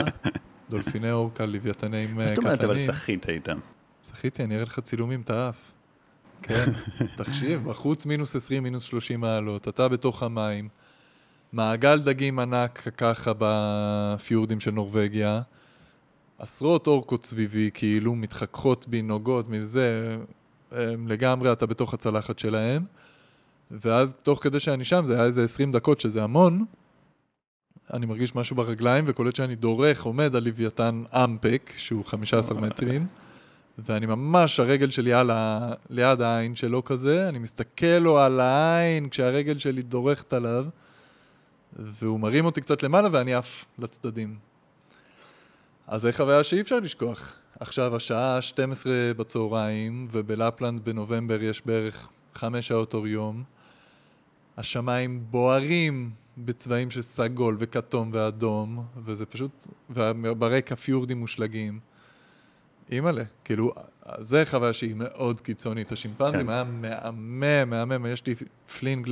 דולפיני אורקה, לוויתני עם קטנים. זאת אומרת, אבל שחית איתם. שחיתי, אני אראה לך צילומים, תעף. כן, תחשיב, בחוץ מינוס עשרים, מינוס שלושים מעלות, אתה בתוך המים, מעגל דגים ענק ככה בפיורדים של נורווגיה, עשרות אורקות סביבי, כאילו מתחככות בנוגות מזה, לגמרי אתה בתוך הצלחת שלהם, ואז תוך כדי שאני שם, זה היה איזה עשרים דקות, שזה המון, אני מרגיש משהו ברגליים, וקולט שאני דורך, עומד על לוויתן אמפק, שהוא חמישה עשר מטרים, ואני ממש, הרגל שלי על ה... ליד העין שלו כזה, אני מסתכל לו על העין, כשהרגל שלי דורכת עליו, והוא מרים אותי קצת למעלה, ואני עף לצדדים. אז זה חוויה שאי אפשר לשכוח. עכשיו השעה שתים עשרה בצהריים, ובלפלנד בנובמבר יש בערך חמש שעות אור יום. השמיים בוערים בצבעים של סגול וכתום ואדום, וזה פשוט, וברקע פיורדים מושלגים. אימאלה, כאילו, זה חוויה שהיא מאוד קיצונית. השימפנזים כן. היה מהמם, מהמם. יש לי פלינג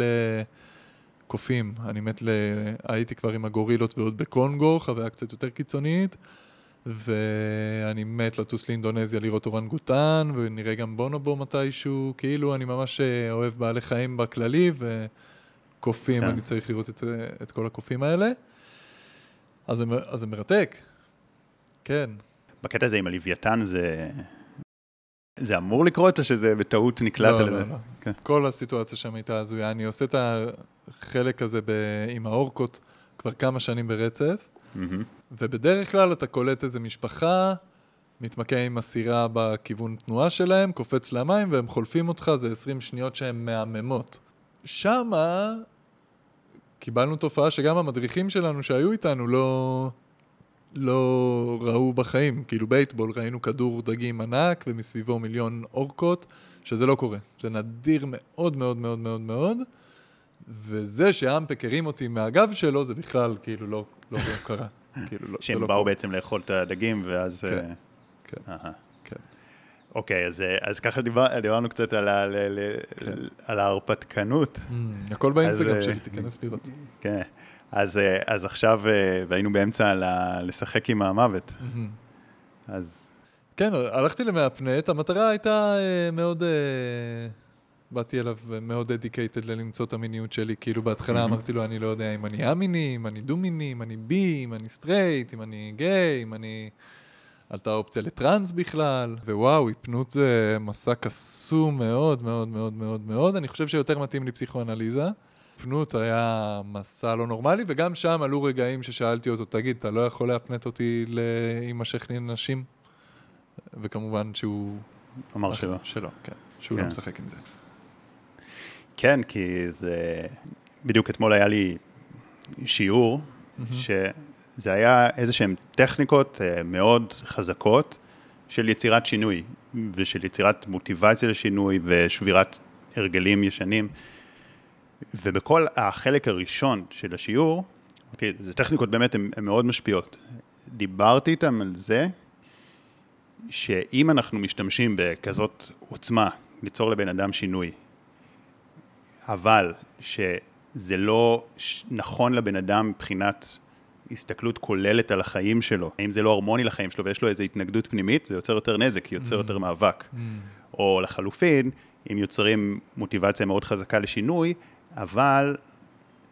לקופים. אני מת ל... הייתי כבר עם הגורילות ועוד בקונגו, חוויה קצת יותר קיצונית. ואני מת לטוס לאינדונזיה לראות אורנגוטן, ונראה גם בונובו מתישהו. כאילו, אני ממש אוהב בעלי חיים בכללי, וקופים, כן. אני צריך לראות את, את כל הקופים האלה. אז זה, אז זה מרתק. כן. בקטע הזה עם הלוויתן, זה... זה אמור לקרות או שזה בטעות נקלט? לא, לא, לא. כן. כל הסיטואציה שם הייתה הזויה. אני עושה את החלק הזה ב... עם האורקות כבר כמה שנים ברצף, mm-hmm. ובדרך כלל אתה קולט איזה משפחה, מתמקע עם הסירה בכיוון תנועה שלהם, קופץ למים והם חולפים אותך, זה עשרים שניות שהן מהממות. שמה קיבלנו תופעה שגם המדריכים שלנו שהיו איתנו לא... לא ראו בחיים, כאילו בייטבול ראינו כדור דגים ענק ומסביבו מיליון אורקות, שזה לא קורה. זה נדיר מאוד מאוד מאוד מאוד מאוד, וזה שהאמפק הרים אותי מהגב שלו, זה בכלל כאילו לא, לא קרה. כאילו לא, שהם באו קורה. בעצם לאכול את הדגים, ואז... כן, uh... כן. Uh-huh. כן. אוקיי, אז, אז ככה דיבר, דיברנו קצת על, ה, ל, ל, כן. על ההרפתקנות. Mm, הכל באינסטגרם שלי, תיכנס לראות. כן. אז, אז עכשיו, והיינו באמצע לשחק עם המוות. Mm-hmm. אז... כן, הלכתי למאפנט, המטרה הייתה מאוד, באתי אליו מאוד dedicated ללמצוא את המיניות שלי, כאילו בהתחלה mm-hmm. אמרתי לו, אני לא יודע אם אני א-מיני, אם אני דו-מיני, אם אני בי, אם אני סטרייט, אם אני גיי, אם אני... עלתה אופציה לטרנס בכלל, ווואו, היפנות זה מסע קסום מאוד מאוד מאוד מאוד מאוד, אני חושב שיותר מתאים לי פסיכואנליזה, הפנות היה מסע לא נורמלי, וגם שם עלו רגעים ששאלתי אותו, תגיד, אתה לא יכול להפנט אותי להימשך לנשים? וכמובן שהוא... אמר שלא. שלא, כן. שהוא לא משחק עם זה. כן, כי זה... בדיוק אתמול היה לי שיעור, שזה היה איזשהם טכניקות מאוד חזקות של יצירת שינוי, ושל יצירת מוטיבציה לשינוי, ושבירת הרגלים ישנים, ובכל החלק הראשון של השיעור, אוקיי, זה טכניקות באמת הן מאוד משפיעות. דיברתי איתם על זה, שאם אנחנו משתמשים בכזאת עוצמה, ליצור לבן אדם שינוי, אבל שזה לא נכון לבן אדם מבחינת הסתכלות כוללת על החיים שלו, אם זה לא הרמוני לחיים שלו ויש לו איזו התנגדות פנימית, זה יוצר יותר נזק, יוצר mm. יותר מאבק. Mm. או לחלופין, אם יוצרים מוטיבציה מאוד חזקה לשינוי, אבל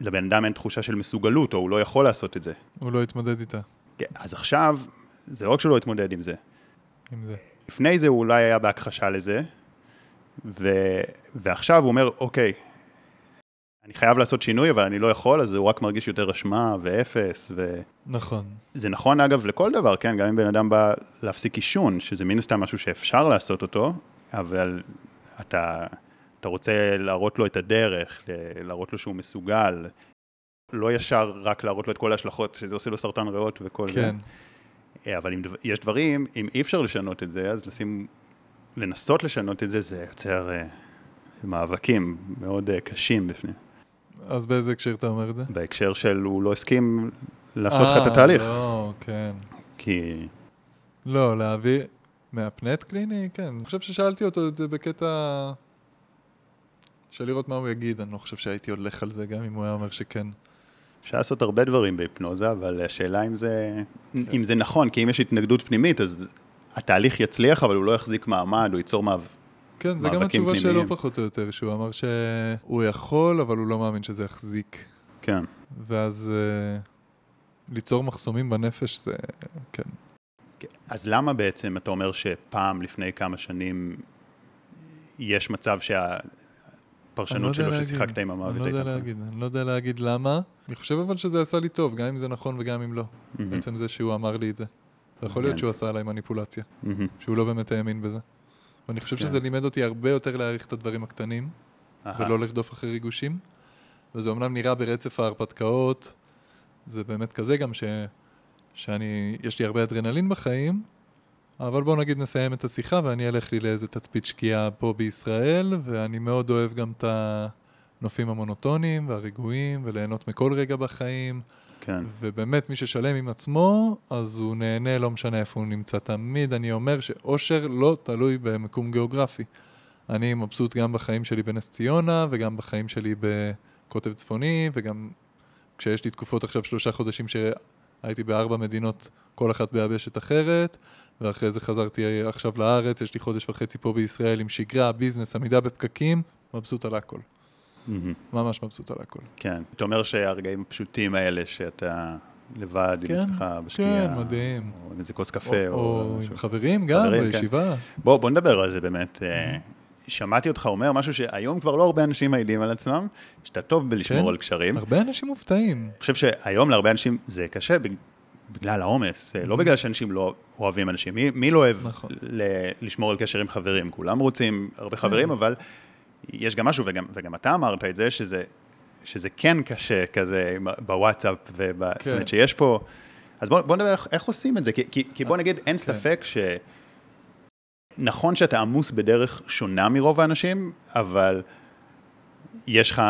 לבן אדם אין תחושה של מסוגלות, או הוא לא יכול לעשות את זה. הוא לא התמודד איתה. כן, אז עכשיו, זה לא רק שהוא לא התמודד עם זה. עם זה. לפני זה הוא אולי היה בהכחשה לזה, ו... ועכשיו הוא אומר, אוקיי, אני חייב לעשות שינוי, אבל אני לא יכול, אז הוא רק מרגיש יותר אשמה ואפס. ו... נכון. זה נכון, אגב, לכל דבר, כן? גם אם בן אדם בא להפסיק עישון, שזה מן הסתם משהו שאפשר לעשות אותו, אבל... אתה, אתה רוצה להראות לו את הדרך, להראות לו שהוא מסוגל, לא ישר רק להראות לו את כל ההשלכות, שזה עושה לו סרטן ריאות וכל כן. זה. אבל אם יש דברים, אם אי אפשר לשנות את זה, אז לשים, לנסות לשנות את זה, זה יוצר uh, מאבקים מאוד uh, קשים בפני. אז באיזה הקשר אתה אומר את זה? בהקשר של הוא לא הסכים לעשות לך את התהליך. לא, כן. כי... לא, להביא... מהפנט קליני, כן. אני חושב ששאלתי אותו את זה בקטע של לראות מה הוא יגיד. אני לא חושב שהייתי הולך על זה, גם אם הוא היה אומר שכן. אפשר לעשות הרבה דברים בהיפנוזה, אבל השאלה אם זה, כן. אם זה נכון, כי אם יש התנגדות פנימית, אז התהליך יצליח, אבל הוא לא יחזיק מעמד, הוא ייצור מאבקים פנימיים. כן, זה גם התשובה שלו פחות או יותר, שהוא אמר שהוא יכול, אבל הוא לא מאמין שזה יחזיק. כן. ואז ליצור מחסומים בנפש זה, כן. אז למה בעצם אתה אומר שפעם לפני כמה שנים יש מצב פרשנות שלו ששיחקת עם המוות. אני לא יודע להגיד, אני לא יודע להגיד למה. אני חושב אבל שזה עשה לי טוב, גם אם זה נכון וגם אם לא. בעצם זה שהוא אמר לי את זה. יכול להיות שהוא עשה עליי מניפולציה, שהוא לא באמת האמין בזה. ואני חושב שזה לימד אותי הרבה יותר להעריך את הדברים הקטנים, ולא לחדוף אחרי ריגושים. וזה אומנם נראה ברצף ההרפתקאות, זה באמת כזה גם ש... שאני, יש לי הרבה אדרנלין בחיים, אבל בואו נגיד נסיים את השיחה, ואני אלך לי לאיזה תצפית שקיעה פה בישראל, ואני מאוד אוהב גם את הנופים המונוטונים והרגועים, וליהנות מכל רגע בחיים. כן. ובאמת מי ששלם עם עצמו, אז הוא נהנה, לא משנה איפה הוא נמצא. תמיד אני אומר שאושר לא תלוי במקום גיאוגרפי. אני מבסוט גם בחיים שלי בנס ציונה, וגם בחיים שלי בקוטב צפוני, וגם כשיש לי תקופות עכשיו שלושה חודשים ש... הייתי בארבע מדינות, כל אחת ביבשת אחרת, ואחרי זה חזרתי עכשיו לארץ, יש לי חודש וחצי פה בישראל, עם שגרה, ביזנס, עמידה בפקקים, מבסוט על הכל. ממש מבסוט על הכל. כן. אתה אומר שהרגעים הפשוטים האלה, שאתה לבד, עם עצמך בשקיעה. כן, מדהים. או עם איזה כוס קפה. או עם חברים גם, בישיבה. בוא נדבר על זה באמת. שמעתי אותך אומר משהו שהיום כבר לא הרבה אנשים מעידים על עצמם, שאתה טוב בלשמור כן, על קשרים. הרבה אנשים מופתעים. אני חושב שהיום להרבה אנשים זה קשה בגלל העומס, mm-hmm. לא בגלל שאנשים לא אוהבים אנשים. מי, מי לא אוהב נכון. ל- לשמור על קשרים חברים? כולם רוצים, הרבה חברים, כן. אבל יש גם משהו, וגם, וגם אתה אמרת את זה, שזה, שזה כן קשה כזה בוואטסאפ, ובא, כן. זאת אומרת שיש פה... אז בוא, בוא נדבר איך, איך עושים את זה, כי, כי, כי בוא נגיד אין כן. ספק ש... נכון שאתה עמוס בדרך שונה מרוב האנשים, אבל יש לך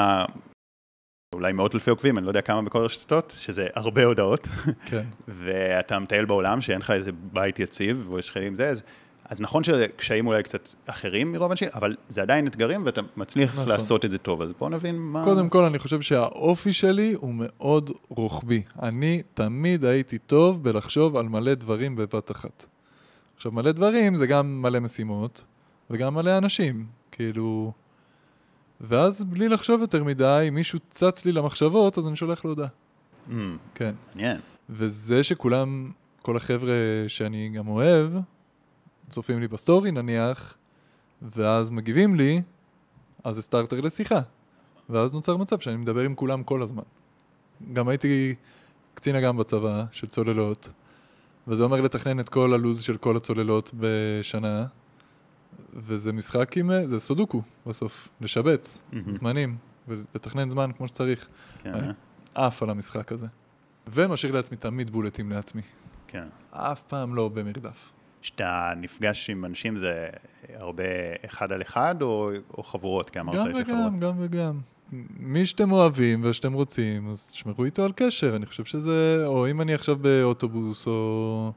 אולי מאות אלפי עוקבים, אני לא יודע כמה בכל הרשתות, שזה הרבה הודעות, כן. ואתה מטייל בעולם שאין לך איזה בית יציב, ויש חיים עם זה, אז, אז נכון שזה קשיים אולי קצת אחרים מרוב האנשים, אבל זה עדיין אתגרים, ואתה מצליח נכון. לעשות את זה טוב, אז בוא נבין מה... קודם כל, אני חושב שהאופי שלי הוא מאוד רוחבי. אני תמיד הייתי טוב בלחשוב על מלא דברים בבת אחת. עכשיו, מלא דברים, זה גם מלא משימות, וגם מלא אנשים, כאילו... ואז, בלי לחשוב יותר מדי, מישהו צץ לי למחשבות, אז אני שולח לו הודעה. Mm, כן. מעניין. וזה שכולם, כל החבר'ה שאני גם אוהב, צופים לי בסטורי, נניח, ואז מגיבים לי, אז זה סטארטר לשיחה. ואז נוצר מצב שאני מדבר עם כולם כל הזמן. גם הייתי קצין אג"ם בצבא, של צוללות, וזה אומר לתכנן את כל הלוז של כל הצוללות בשנה, וזה משחק עם, זה סודוקו בסוף, לשבץ, זמנים, ולתכנן זמן כמו שצריך. אני אף על המשחק הזה. ומשאיר לעצמי תמיד בולטים לעצמי. אף פעם לא במרדף. שאתה נפגש עם אנשים זה הרבה אחד על אחד, או חבורות? גם וגם, גם וגם. מי שאתם אוהבים ושאתם רוצים, אז תשמרו איתו על קשר. אני חושב שזה, או אם אני עכשיו באוטובוס, או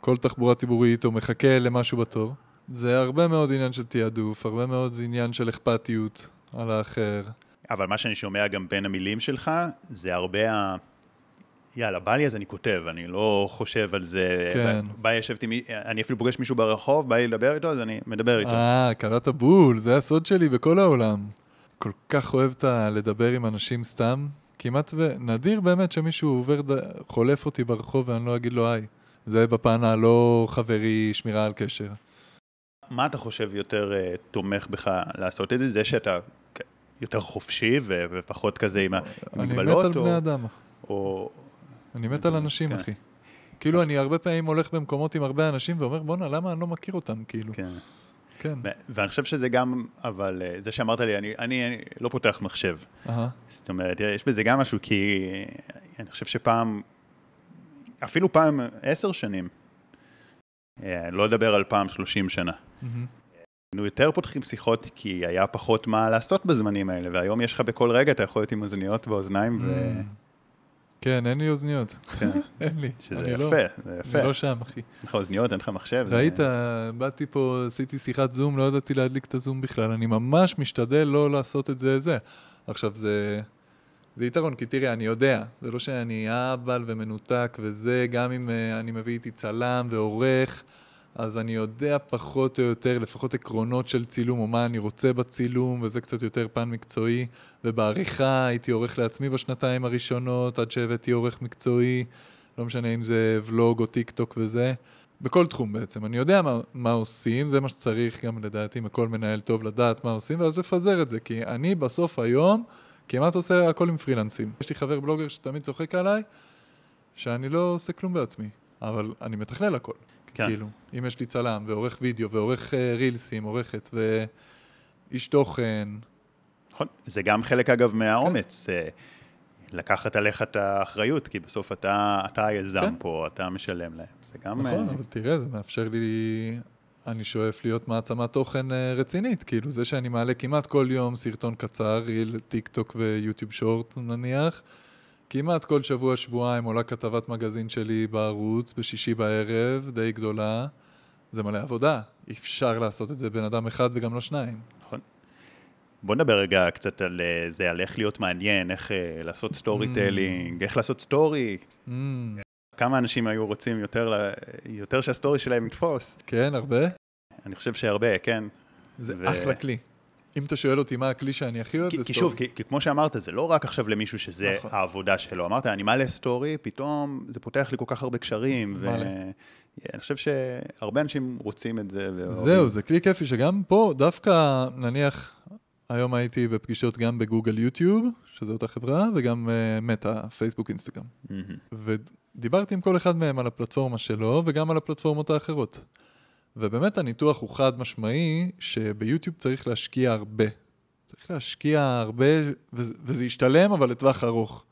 כל תחבורה ציבורית, או מחכה למשהו בתור, זה הרבה מאוד עניין של תיעדוף, הרבה מאוד עניין של אכפתיות על האחר. אבל מה שאני שומע גם בין המילים שלך, זה הרבה ה... יאללה, בא לי אז אני כותב, אני לא חושב על זה. כן. בא לי, ישבתי, אני אפילו פוגש מישהו ברחוב, בא לי לדבר איתו, אז אני מדבר איתו. אה, קראת בול, זה הסוד שלי בכל העולם. כל כך אוהבת לדבר עם אנשים סתם, כמעט ונדיר באמת שמישהו עובר, חולף אותי ברחוב ואני לא אגיד לו היי. זה בפן הלא חברי, שמירה על קשר. מה אתה חושב יותר תומך בך לעשות את זה? זה שאתה יותר חופשי ופחות כזה עם המגבלות? אני מת על בני אדם. אני מת על אנשים, אחי. כאילו אני הרבה פעמים הולך במקומות עם הרבה אנשים ואומר בונה, למה אני לא מכיר אותם? כאילו. כן. כן. ואני חושב שזה גם, אבל זה שאמרת לי, אני, אני, אני לא פותח מחשב. Uh-huh. זאת אומרת, יש בזה גם משהו, כי אני חושב שפעם, אפילו פעם עשר שנים, לא לדבר על פעם שלושים שנה. Mm-hmm. נו, יותר פותחים שיחות, כי היה פחות מה לעשות בזמנים האלה, והיום יש לך בכל רגע, אתה יכול להיות עם אוזניות באוזניים. Mm-hmm. ו... כן, אין לי אוזניות. אין לי. שזה יפה, זה יפה. אני לא שם, אחי. אין לך אוזניות, אין לך מחשב. ראית, באתי פה, עשיתי שיחת זום, לא ידעתי להדליק את הזום בכלל. אני ממש משתדל לא לעשות את זה, זה. עכשיו, זה יתרון, כי תראי, אני יודע. זה לא שאני אבל ומנותק וזה, גם אם אני מביא איתי צלם ועורך, אז אני יודע פחות או יותר, לפחות עקרונות של צילום, או מה אני רוצה בצילום, וזה קצת יותר פן מקצועי, ובעריכה הייתי עורך לעצמי בשנתיים הראשונות, עד שהבאתי עורך מקצועי, לא משנה אם זה ולוג או טיק טוק וזה, בכל תחום בעצם. אני יודע מה, מה עושים, זה מה שצריך גם לדעתי, מכל מנהל טוב לדעת מה עושים, ואז לפזר את זה, כי אני בסוף היום כמעט עושה הכל עם פרילנסים. יש לי חבר בלוגר שתמיד צוחק עליי, שאני לא עושה כלום בעצמי, אבל אני מתכלל הכל. כן. כאילו, אם יש לי צלם ועורך וידאו ועורך uh, רילסים, עורכת ואיש תוכן. נכון, זה גם חלק אגב מהאומץ. כן. לקחת עליך את האחריות, כי בסוף אתה, אתה היזם כן. פה, אתה משלם להם. זה גם... נכון, uh... אבל תראה, זה מאפשר לי, אני שואף להיות מעצמת תוכן רצינית, כאילו זה שאני מעלה כמעט כל יום סרטון קצר, ריל, טיק טוק ויוטיוב שורט נניח, כמעט כל שבוע, שבועיים עולה כתבת מגזין שלי בערוץ, בשישי בערב, די גדולה, זה מלא עבודה, אפשר לעשות את זה בן אדם אחד וגם לא שניים. נכון. בוא נדבר רגע קצת על זה, על איך להיות מעניין, איך אה, לעשות סטורי טיילינג, mm. איך לעשות סטורי. Mm. כמה אנשים היו רוצים יותר, יותר שהסטורי שלהם יתפוס. כן, הרבה. אני חושב שהרבה, כן. זה ו... אחלה כלי. אם אתה שואל אותי מה הכלי שאני הכי אוהב, זה סטורי. כי שוב, כי כמו שאמרת, זה לא רק עכשיו למישהו שזה העבודה שלו. אמרת, אני מעלה סטורי, פתאום זה פותח לי כל כך הרבה קשרים, ואני חושב שהרבה אנשים רוצים את זה. זהו, זה כלי כיפי שגם פה, דווקא נניח, היום הייתי בפגישות גם בגוגל יוטיוב, שזו אותה חברה, וגם מטא, פייסבוק, אינסטגרם. ודיברתי עם כל אחד מהם על הפלטפורמה שלו, וגם על הפלטפורמות האחרות. ובאמת הניתוח הוא חד משמעי שביוטיוב צריך להשקיע הרבה. צריך להשקיע הרבה, וזה ישתלם, אבל לטווח ארוך.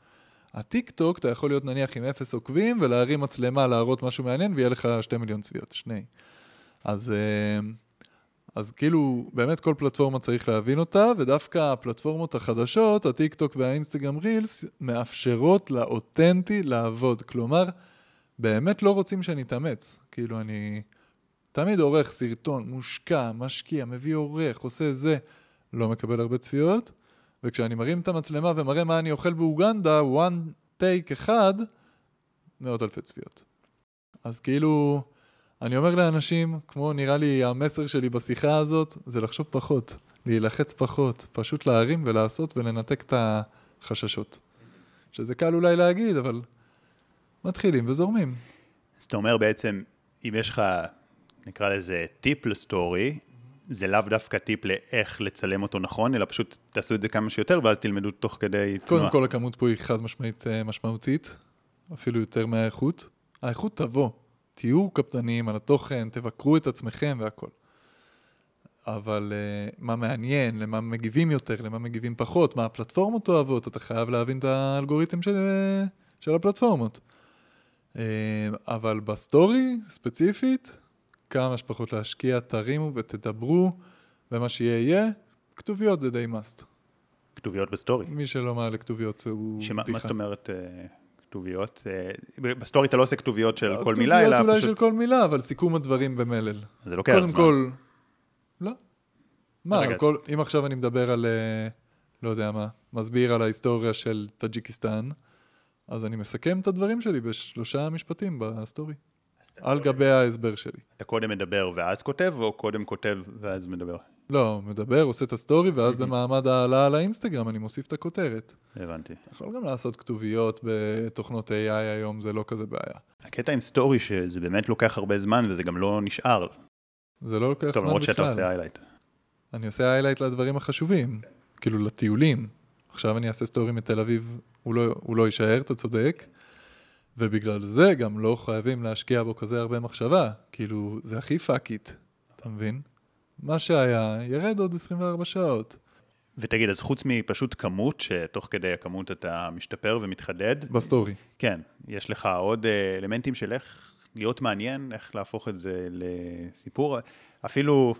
הטיק-טוק, אתה יכול להיות נניח עם אפס עוקבים, ולהרים מצלמה, להראות משהו מעניין, ויהיה לך שתי מיליון צפיות, שני. אז, אז כאילו, באמת כל פלטפורמה צריך להבין אותה, ודווקא הפלטפורמות החדשות, הטיק-טוק והאינסטגרם רילס, מאפשרות לאותנטי לעבוד. כלומר, באמת לא רוצים שנתאמץ. כאילו, אני... תמיד עורך סרטון, מושקע, משקיע, מביא עורך, עושה זה, לא מקבל הרבה צפיות, וכשאני מרים את המצלמה ומראה מה אני אוכל באוגנדה, one take אחד, מאות אלפי צפיות. אז כאילו, אני אומר לאנשים, כמו נראה לי המסר שלי בשיחה הזאת, זה לחשוב פחות, להילחץ פחות, פשוט להרים ולעשות ולנתק את החששות. שזה קל אולי להגיד, אבל מתחילים וזורמים. אז אתה אומר בעצם, אם יש לך... נקרא לזה טיפ לסטורי, זה לאו דווקא טיפ לאיך לצלם אותו נכון, אלא פשוט תעשו את זה כמה שיותר, ואז תלמדו תוך כדי תנועה. קודם כל, הכמות פה היא חד משמעית משמעותית, אפילו יותר מהאיכות. האיכות תבוא, תהיו קפדנים על התוכן, תבקרו את עצמכם והכל. אבל מה מעניין, למה מגיבים יותר, למה מגיבים פחות, מה הפלטפורמות אוהבות, אתה חייב להבין את האלגוריתם של, של הפלטפורמות. אבל בסטורי, ספציפית, כמה שפחות להשקיע, תרימו ותדברו, ומה שיהיה יהיה, כתוביות זה די מאסט. כתוביות בסטורי. מי שלא מעלה כתוביות הוא... שמה, מה זאת אומרת כתוביות? בסטורי אתה לא עושה כתוביות של כל מילה, אלא פשוט... כתוביות אולי של כל מילה, אבל סיכום הדברים במלל. זה לוקח זמן. קודם כל... לא. מה, אם עכשיו אני מדבר על, לא יודע מה, מסביר על ההיסטוריה של טאג'יקיסטן, אז אני מסכם את הדברים שלי בשלושה משפטים בסטורי. על גבי ההסבר שלי. אתה קודם מדבר ואז כותב, או קודם כותב ואז מדבר? לא, מדבר, עושה את הסטורי, ואז במעמד העלה על האינסטגרם אני מוסיף את הכותרת. הבנתי. יכול גם לעשות כתוביות בתוכנות איי איי היום, זה לא כזה בעיה. הקטע עם סטורי שזה באמת לוקח הרבה זמן, וזה גם לא נשאר. זה לא לוקח זמן בכלל. למרות שאתה עושה היילייט. אני עושה היילייט לדברים החשובים, כאילו לטיולים. עכשיו אני אעשה סטורי מתל אביב, הוא לא יישאר, אתה צודק. ובגלל זה גם לא חייבים להשקיע בו כזה הרבה מחשבה, כאילו זה הכי פאקית, אתה מבין? מה שהיה ירד עוד עשרים וארבע שעות. ותגיד, אז חוץ מפשוט כמות, שתוך כדי הכמות אתה משתפר ומתחדד. בסטורי. כן, יש לך עוד אלמנטים של איך להיות מעניין, איך להפוך את זה לסיפור. אפילו,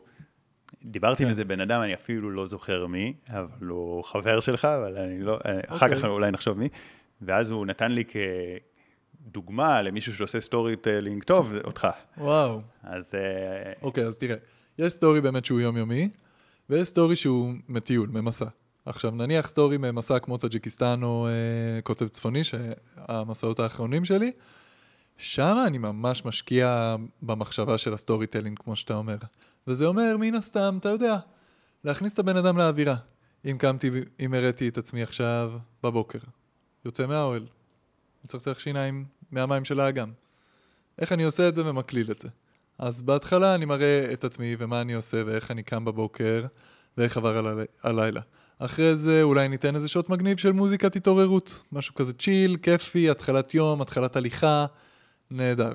דיברתי עם איזה בן אדם, אני אפילו לא זוכר מי, אבל הוא חבר שלך, אבל אני לא, אחר כך אולי נחשוב מי, ואז הוא נתן לי כ... דוגמה למישהו שעושה סטורי טיילינג טוב, אותך. וואו. אז... אוקיי, אז תראה. יש סטורי באמת שהוא יומיומי, ויש סטורי שהוא מטיול, ממסע. עכשיו, נניח סטורי ממסע כמו טאג'יקיסטן או אה, כותב צפוני, שהמסעות האחרונים שלי, שם אני ממש משקיע במחשבה של הסטורי טיילינג, כמו שאתה אומר. וזה אומר, מן הסתם, אתה יודע, להכניס את הבן אדם לאווירה. אם קמתי, אם הראתי את עצמי עכשיו בבוקר, יוצא מהאוהל. צריך צריך שיניים מהמים של האגם. איך אני עושה את זה ומקליל את זה. אז בהתחלה אני מראה את עצמי ומה אני עושה ואיך אני קם בבוקר ואיך עבר הל... הלילה. אחרי זה אולי ניתן איזה שעות מגניב של מוזיקת התעוררות, משהו כזה צ'יל, כיפי, התחלת יום, התחלת הליכה, נהדר.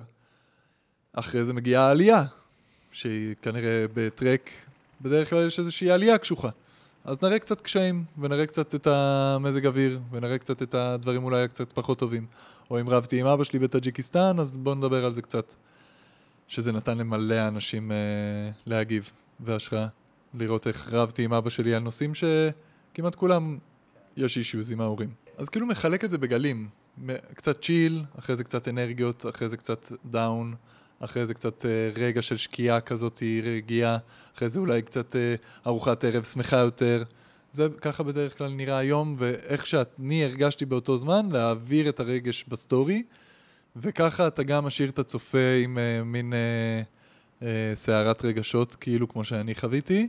אחרי זה מגיעה העלייה, שהיא כנראה בטרק, בדרך כלל יש איזושהי עלייה קשוחה. אז נראה קצת קשיים, ונראה קצת את המזג אוויר, ונראה קצת את הדברים אולי קצת פחות טובים. או אם רבתי עם אבא שלי בטאג'יקיסטן, אז בואו נדבר על זה קצת. שזה נתן למלא אנשים אה, להגיב, והשראה. לראות איך רבתי עם אבא שלי על נושאים שכמעט כולם יש אישיוז עם ההורים. אז כאילו מחלק את זה בגלים. קצת צ'יל, אחרי זה קצת אנרגיות, אחרי זה קצת דאון, אחרי זה קצת רגע של שקיעה כזאת, רגיעה, אחרי זה אולי קצת ארוחת ערב שמחה יותר. זה ככה בדרך כלל נראה היום, ואיך שאני הרגשתי באותו זמן, להעביר את הרגש בסטורי, וככה אתה גם משאיר את הצופה עם uh, מין uh, uh, סערת רגשות, כאילו כמו שאני חוויתי,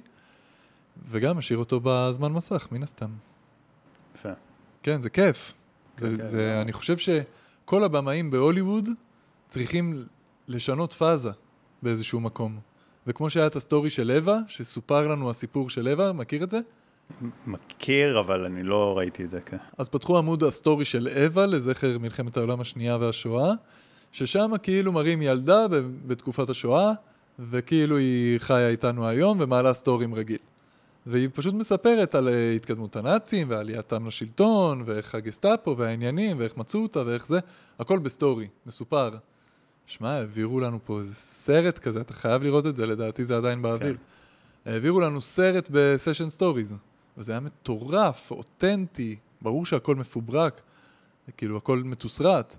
וגם משאיר אותו בזמן מסך, מן הסתם. יפה. כן, זה כיף. כן, זה, כן, זה, כן. אני חושב שכל הבמאים בהוליווד צריכים לשנות פאזה באיזשהו מקום. וכמו שהיה את הסטורי של אווה, שסופר לנו הסיפור של אווה, מכיר את זה? מכיר, אבל אני לא ראיתי את זה. כן. אז פתחו עמוד הסטורי של אווה לזכר מלחמת העולם השנייה והשואה, ששם כאילו מראים ילדה בתקופת השואה, וכאילו היא חיה איתנו היום ומעלה סטורים רגיל. והיא פשוט מספרת על התקדמות הנאצים ועלייתם לשלטון, ואיך הגסטאפו והעניינים, ואיך מצאו אותה ואיך זה. הכל בסטורי, מסופר. שמע, העבירו לנו פה איזה סרט כזה, אתה חייב לראות את זה, לדעתי זה עדיין באוויר. כן. העבירו לנו סרט בסשן סטוריז, וזה היה מטורף, אותנטי, ברור שהכל מפוברק, כאילו הכל מתוסרט,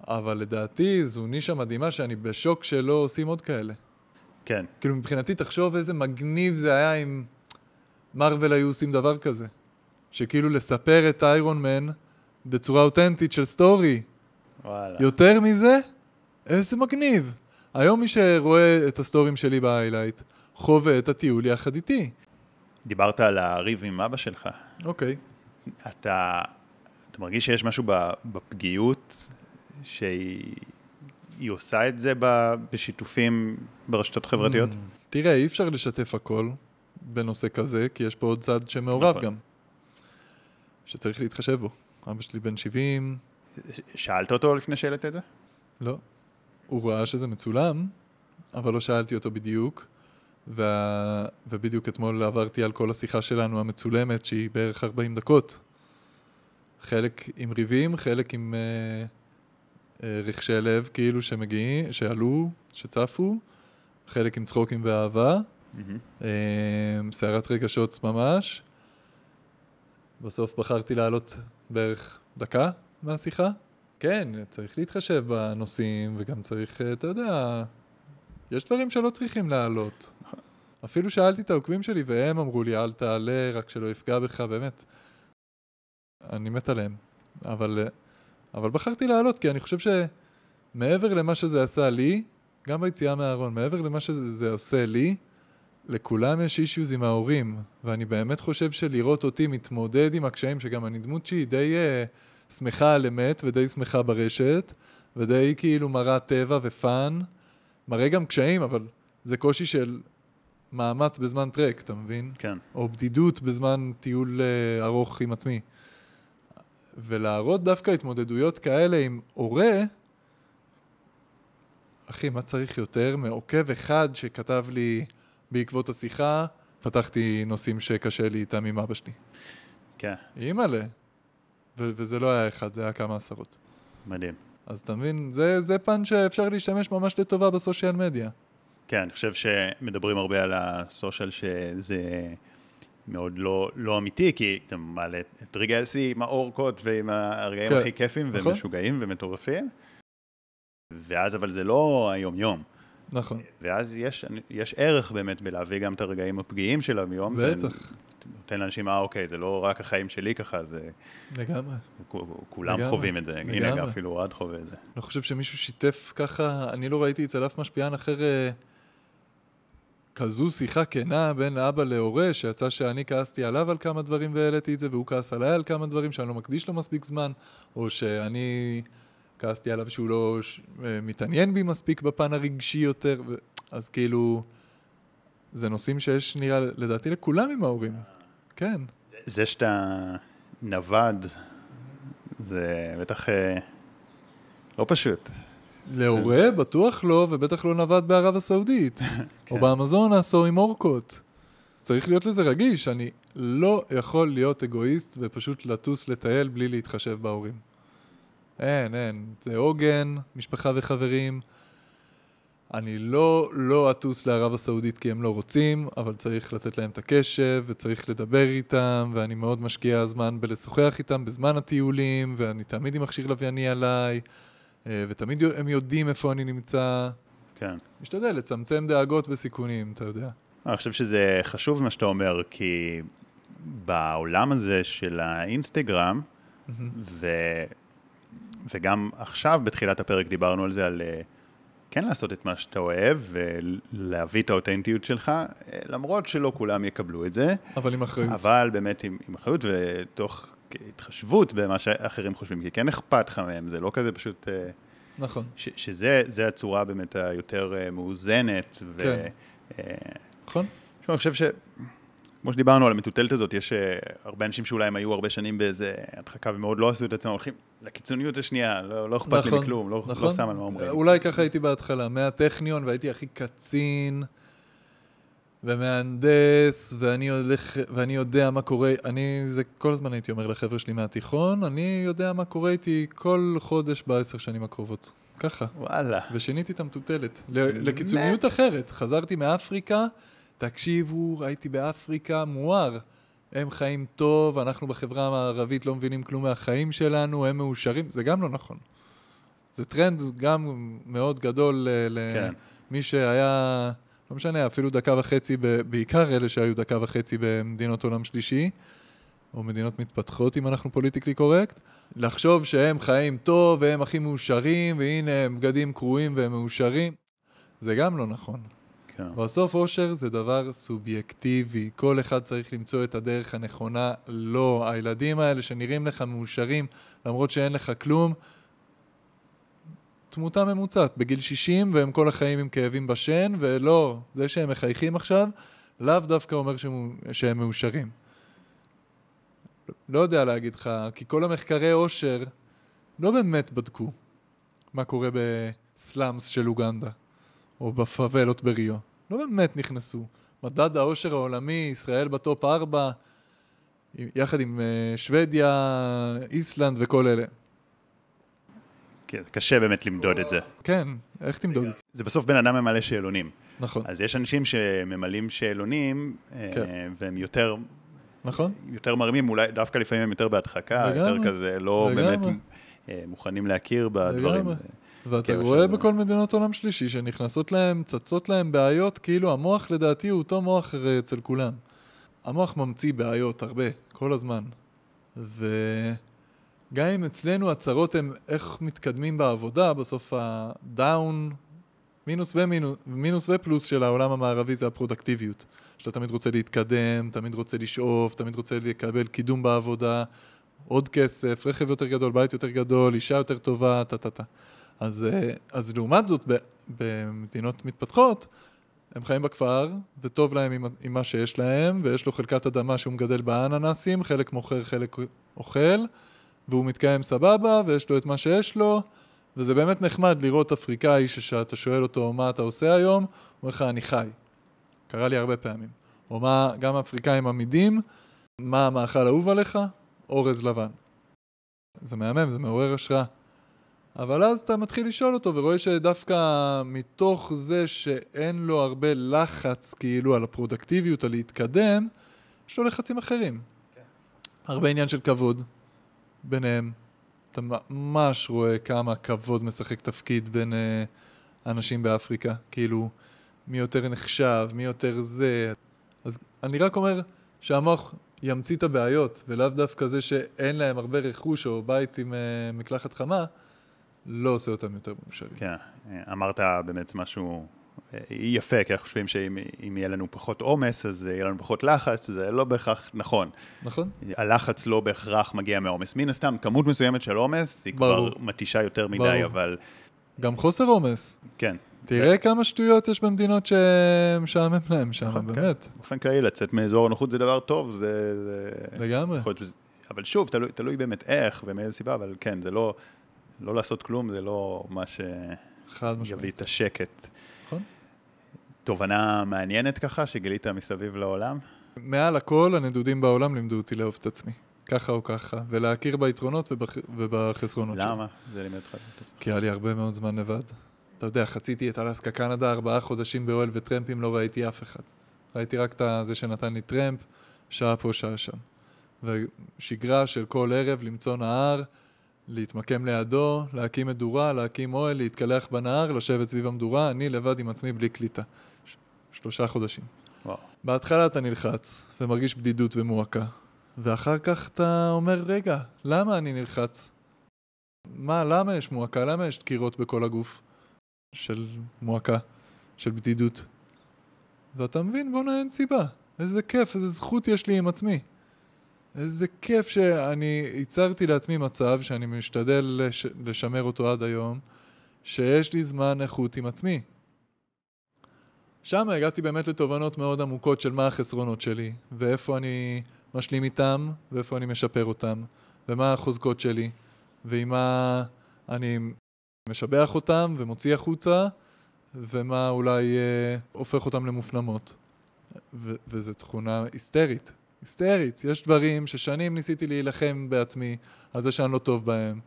אבל לדעתי זו נישה מדהימה שאני בשוק שלא עושים עוד כאלה. כן. כאילו מבחינתי תחשוב איזה מגניב זה היה אם מרוול היו עושים דבר כזה, שכאילו לספר את איירון מן בצורה אותנטית של סטורי. וואלה. יותר מזה? איזה מגניב. היום מי שרואה את הסטורים שלי בהיילייט, חווה את הטיול יחד איתי. דיברת על הריב עם אבא שלך. אוקיי. Okay. אתה, אתה מרגיש שיש משהו בפגיעות שהיא עושה את זה בשיתופים ברשתות חברתיות? Mm, תראה, אי אפשר לשתף הכל בנושא כזה, כי יש פה עוד צד שמעורב נכון. גם. שצריך להתחשב בו. אבא שלי בן שבעים. ש- שאלת אותו לפני שאלת את זה? לא. הוא ראה שזה מצולם, אבל לא שאלתי אותו בדיוק. וה... ובדיוק אתמול עברתי על כל השיחה שלנו המצולמת שהיא בערך ארבעים דקות, חלק עם ריבים, חלק עם אה, אה, רכשי לב כאילו שמגיעים, שעלו, שצפו, חלק עם צחוקים ואהבה, mm-hmm. אה, סערת רגשות ממש. בסוף בחרתי לעלות בערך דקה מהשיחה. כן, צריך להתחשב בנושאים וגם צריך, אתה יודע, יש דברים שלא צריכים לעלות. אפילו שאלתי את העוקבים שלי, והם אמרו לי, אל תעלה, רק שלא יפגע בך, באמת. אני מת עליהם. אבל, אבל בחרתי לעלות, כי אני חושב שמעבר למה שזה עשה לי, גם ביציאה מהארון, מעבר למה שזה עושה לי, לכולם יש אישיוז עם ההורים, ואני באמת חושב שלראות אותי מתמודד עם הקשיים, שגם אני דמות שהיא די uh, שמחה על אמת, ודי שמחה ברשת, ודי כאילו מראה טבע ופן, מראה גם קשיים, אבל זה קושי של מאמץ בזמן טרק, אתה מבין? כן. או בדידות בזמן טיול ארוך עם עצמי. ולהראות דווקא התמודדויות כאלה עם הורה, אחי, מה צריך יותר? מעוקב אחד שכתב לי בעקבות השיחה, פתחתי נושאים שקשה לי איתם עם אבא שלי. כן. אימאלה. ו- וזה לא היה אחד, זה היה כמה עשרות. מדהים. אז אתה מבין, זה, זה פן שאפשר להשתמש ממש לטובה בסושיאל מדיה. כן, אני חושב שמדברים הרבה על הסושיאל שזה מאוד לא, לא אמיתי, כי אתה מעלה את רגעי השיא עם האורקות ועם הרגעים כן. הכי כיפים נכון. ומשוגעים ומטורפים, ואז אבל זה לא היום-יום. נכון. ואז יש, יש ערך באמת בלהביא גם את הרגעים הפגיעים של היום. בטח. נותן לאנשים, אה, אוקיי, זה לא רק החיים שלי ככה, זה... לגמרי. כולם לגמרי. חווים את זה. לגמרי. הנה, גם אפילו עד חווה את זה. אני חושב שמישהו שיתף ככה, אני לא ראיתי אצל אף משפיען אחר כזו שיחה כנה בין אבא להורה, שיצא שאני כעסתי עליו על כמה דברים והעליתי את זה, והוא כעס עליי על כמה דברים שאני לא מקדיש לו מספיק זמן, או שאני כעסתי עליו שהוא לא מתעניין בי מספיק בפן הרגשי יותר, אז כאילו, זה נושאים שיש נראה לדעתי לכולם עם ההורים, כן. זה שאתה נבד, זה בטח לא פשוט. להורה בטוח לא, ובטח לא נבד בערב הסעודית, או באמזונס או עם אורקות. צריך להיות לזה רגיש, אני לא יכול להיות אגואיסט ופשוט לטוס לטייל בלי להתחשב בהורים. אין, אין, זה עוגן, משפחה וחברים. אני לא, לא אטוס לערב הסעודית כי הם לא רוצים, אבל צריך לתת להם את הקשב וצריך לדבר איתם, ואני מאוד משקיע זמן בלשוחח איתם בזמן הטיולים, ואני תמיד עם מכשיר לווייני עליי, ותמיד הם יודעים איפה אני נמצא. כן. משתדל לצמצם דאגות וסיכונים, אתה יודע. אני חושב שזה חשוב מה שאתה אומר, כי בעולם הזה של האינסטגרם, ו... וגם עכשיו בתחילת הפרק דיברנו על זה, על כן לעשות את מה שאתה אוהב, ולהביא את האותנטיות שלך, למרות שלא כולם יקבלו את זה. אבל עם אחריות. אבל באמת עם, עם אחריות, ותוך התחשבות במה שאחרים חושבים, כי כן אכפת לך מהם, זה לא כזה פשוט... נכון. ש, שזה זה הצורה באמת היותר מאוזנת. ו... כן. נכון. אני חושב ש... כמו שדיברנו על המטוטלת הזאת, יש הרבה אנשים שאולי הם היו הרבה שנים באיזה הדחקה ומאוד לא עשו את עצמם, הולכים לקיצוניות השנייה, לא אכפת לי מכלום, לא שם על מה אומרים. אולי ככה הייתי בהתחלה, מהטכניון והייתי הכי קצין ומהנדס, ואני יודע מה קורה, אני, זה כל הזמן הייתי אומר לחבר'ה שלי מהתיכון, אני יודע מה קורה איתי כל חודש בעשר שנים הקרובות, ככה. וואלה. ושיניתי את המטוטלת, לקיצוניות אחרת, חזרתי מאפריקה, תקשיבו, ראיתי באפריקה, מואר. הם חיים טוב, אנחנו בחברה המערבית לא מבינים כלום מהחיים שלנו, הם מאושרים. זה גם לא נכון. זה טרנד גם מאוד גדול למי שהיה, לא משנה, אפילו דקה וחצי, בעיקר אלה שהיו דקה וחצי במדינות עולם שלישי, או מדינות מתפתחות, אם אנחנו פוליטיקלי קורקט, לחשוב שהם חיים טוב, והם הכי מאושרים, והנה הם בגדים קרועים והם מאושרים. זה גם לא נכון. בסוף אושר זה דבר סובייקטיבי, כל אחד צריך למצוא את הדרך הנכונה, לא, הילדים האלה שנראים לך מאושרים, למרות שאין לך כלום, תמותה ממוצעת, בגיל שישים והם כל החיים עם כאבים בשן, ולא, זה שהם מחייכים עכשיו, לאו דווקא אומר שהם מאושרים. לא יודע להגיד לך, כי כל המחקרי אושר לא באמת בדקו מה קורה בסלאמס של אוגנדה. או בפאבלות בריו. לא באמת נכנסו. מדד העושר העולמי, ישראל בטופ ארבע, יחד עם שוודיה, איסלנד וכל אלה. כן, קשה באמת למדוד את זה. כן, איך תמדוד את זה? זה בסוף בן אדם ממלא שאלונים. נכון. אז יש אנשים שממלאים שאלונים, והם יותר... נכון. יותר מרמים, אולי דווקא לפעמים הם יותר בהדחקה, יותר כזה, לא באמת מוכנים להכיר בדברים. ואתה רואה בכל מדינות עולם שלישי שנכנסות להם, צצות להם בעיות, כאילו המוח לדעתי הוא אותו מוח אצל כולם. המוח ממציא בעיות הרבה, כל הזמן. וגם אם אצלנו הצרות הם איך מתקדמים בעבודה, בסוף הדאון, מינוס ומינוס, מינוס ופלוס של העולם המערבי זה הפרודקטיביות. שאתה תמיד רוצה להתקדם, תמיד רוצה לשאוף, תמיד רוצה לקבל קידום בעבודה, עוד כסף, רכב יותר גדול, בית יותר גדול, אישה יותר טובה, טטטה. אז, אז לעומת זאת, במדינות מתפתחות, הם חיים בכפר, וטוב להם עם, עם מה שיש להם, ויש לו חלקת אדמה שהוא מגדל באננסים, חלק מוכר, חלק אוכל, והוא מתקיים סבבה, ויש לו את מה שיש לו, וזה באמת נחמד לראות אפריקאי שאתה שואל אותו, מה אתה עושה היום? הוא אומר לך, אני חי. קרה לי הרבה פעמים. או מה, גם אפריקאים עמידים, מה המאכל אהוב עליך? אורז לבן. זה מהמם, זה מעורר השראה. אבל אז אתה מתחיל לשאול אותו ורואה שדווקא מתוך זה שאין לו הרבה לחץ כאילו על הפרודקטיביות, על להתקדם, יש לו לחצים אחרים. Okay. הרבה עניין של כבוד ביניהם. אתה ממש רואה כמה כבוד משחק תפקיד בין uh, אנשים באפריקה. כאילו, מי יותר נחשב, מי יותר זה. אז אני רק אומר שהמוח ימציא את הבעיות, ולאו דווקא זה שאין להם הרבה רכוש או בית עם uh, מקלחת חמה, לא עושה אותם יותר מאושרים. כן, אמרת באמת משהו היא יפה, כי אנחנו חושבים שאם יהיה לנו פחות עומס, אז יהיה לנו פחות לחץ, זה לא בהכרח נכון. נכון. הלחץ לא בהכרח מגיע מעומס. מן הסתם, כמות מסוימת של עומס, היא כבר מתישה יותר מדי, אבל... גם חוסר עומס. כן. תראה כמה שטויות יש במדינות שמשעמם להם שם, באמת. באופן כללי, לצאת מאזור הנוחות זה דבר טוב, זה... לגמרי. אבל שוב, תלוי באמת איך ומאיזה סיבה, אבל כן, זה לא... לא לעשות כלום, זה לא מה שיביא את השקט. נכון. תובנה מעניינת ככה, שגילית מסביב לעולם? מעל הכל, הנדודים בעולם לימדו אותי לאהוב את עצמי. ככה או ככה. ולהכיר ביתרונות ובחסרונות שלי. למה? זה לימד אותך. כי היה לי הרבה מאוד זמן לבד. אתה יודע, חציתי את אלסקה, קנדה, ארבעה חודשים באוהל וטרמפים, לא ראיתי אף אחד. ראיתי רק את זה שנתן לי טרמפ, שעה פה, שעה שם. ושגרה של כל ערב, למצוא נהר, להתמקם לידו, להקים מדורה, להקים אוהל, להתקלח בנהר, לשבת סביב המדורה, אני לבד עם עצמי בלי קליטה. ש- שלושה חודשים. וואו. בהתחלה אתה נלחץ ומרגיש בדידות ומועקה. ואחר כך אתה אומר, רגע, למה אני נלחץ? מה, למה יש מועקה? למה יש דקירות בכל הגוף של מועקה, של בדידות? ואתה מבין, בוא נהן סיבה. איזה כיף, איזה זכות יש לי עם עצמי. איזה כיף שאני ייצרתי לעצמי מצב שאני משתדל לש... לשמר אותו עד היום, שיש לי זמן איכות עם עצמי. שם הגעתי באמת לתובנות מאוד עמוקות של מה החסרונות שלי, ואיפה אני משלים איתם, ואיפה אני משפר אותם, ומה החוזקות שלי, ומה אני משבח אותם ומוציא החוצה, ומה אולי אה, הופך אותם למופנמות. ו... וזו תכונה היסטרית. היסטרית, יש דברים ששנים ניסיתי להילחם בעצמי על זה שאני לא טוב בהם,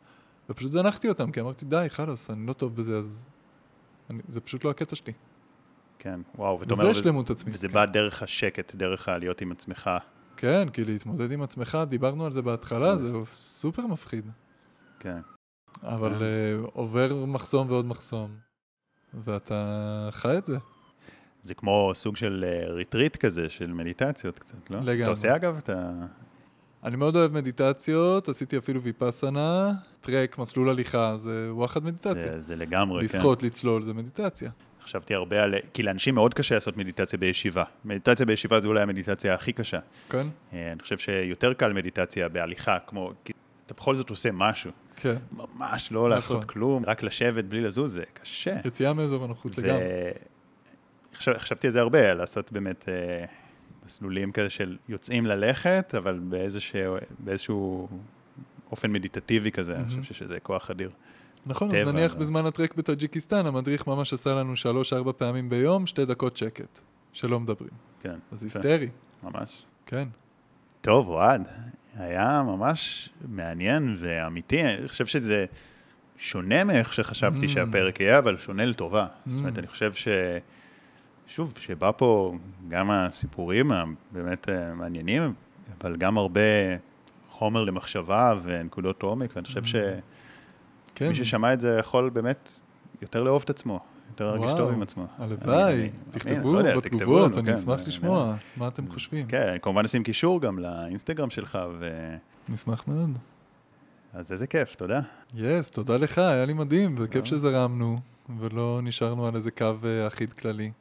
ופשוט זנחתי אותם, כי אמרתי, די, חלוס, אני לא טוב בזה, אז אני, זה פשוט לא הקטע שלי. כן, וואו, וזה אומר, שלמות ו... עצמי. וזה כן. בא דרך השקט, דרך להיות עם עצמך. כן, כי להתמודד עם עצמך, דיברנו על זה בהתחלה, זה סופר מפחיד. כן. אבל כן. Uh, עובר מחסום ועוד מחסום, ואתה חי את זה. זה כמו סוג של ריטריט כזה, של מדיטציות קצת, לא? לגמרי. אתה עושה אגב את ה... אני מאוד אוהב מדיטציות, עשיתי אפילו ויפסנה, טרק, מסלול הליכה, זה וואחד מדיטציה. זה, זה לגמרי, לשחות, כן. לשחות, לצלול, זה מדיטציה. חשבתי הרבה על... כי לאנשים מאוד קשה לעשות מדיטציה בישיבה. מדיטציה בישיבה זו אולי המדיטציה הכי קשה. כן. אני חושב שיותר קל מדיטציה בהליכה, כמו... אתה בכל זאת עושה משהו. כן. ממש לא נכון. לעשות כלום, רק לשבת בלי לזוז, זה קשה. יציאה מאזור הנוחות ו... לגמרי. חשבתי על זה הרבה, לעשות באמת אה, מסלולים כזה של יוצאים ללכת, אבל באיזשהו, באיזשהו אופן מדיטטיבי כזה, mm-hmm. אני חושב שזה כוח אדיר. נכון, טבע, אז נניח אבל... בזמן הטרק בטאג'יקיסטן, המדריך ממש עשה לנו שלוש, ארבע פעמים ביום, שתי דקות שקט, שלא מדברים. כן. אז היסטרי. ממש. כן. טוב, אוהד, היה ממש מעניין ואמיתי, אני חושב שזה שונה מאיך שחשבתי mm-hmm. שהפרק יהיה, אבל שונה לטובה. Mm-hmm. זאת אומרת, אני חושב ש... שוב, שבא פה גם הסיפורים הבאמת מעניינים, אבל גם הרבה חומר למחשבה ונקודות עומק, ואני חושב שמי ששמע את זה יכול באמת יותר לאהוב את עצמו, יותר להרגיש טוב עם עצמו. הלוואי, תכתבו בתגובות, אני אשמח לשמוע מה אתם חושבים. כן, כמובן נשים קישור גם לאינסטגרם שלך. נשמח מאוד. אז איזה כיף, תודה. יס, תודה לך, היה לי מדהים, וכיף שזרמנו, ולא נשארנו על איזה קו אחיד כללי.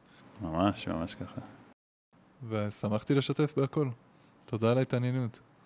ממש, ממש ככה. ושמחתי לשתף בהכל. תודה על ההתעניינות.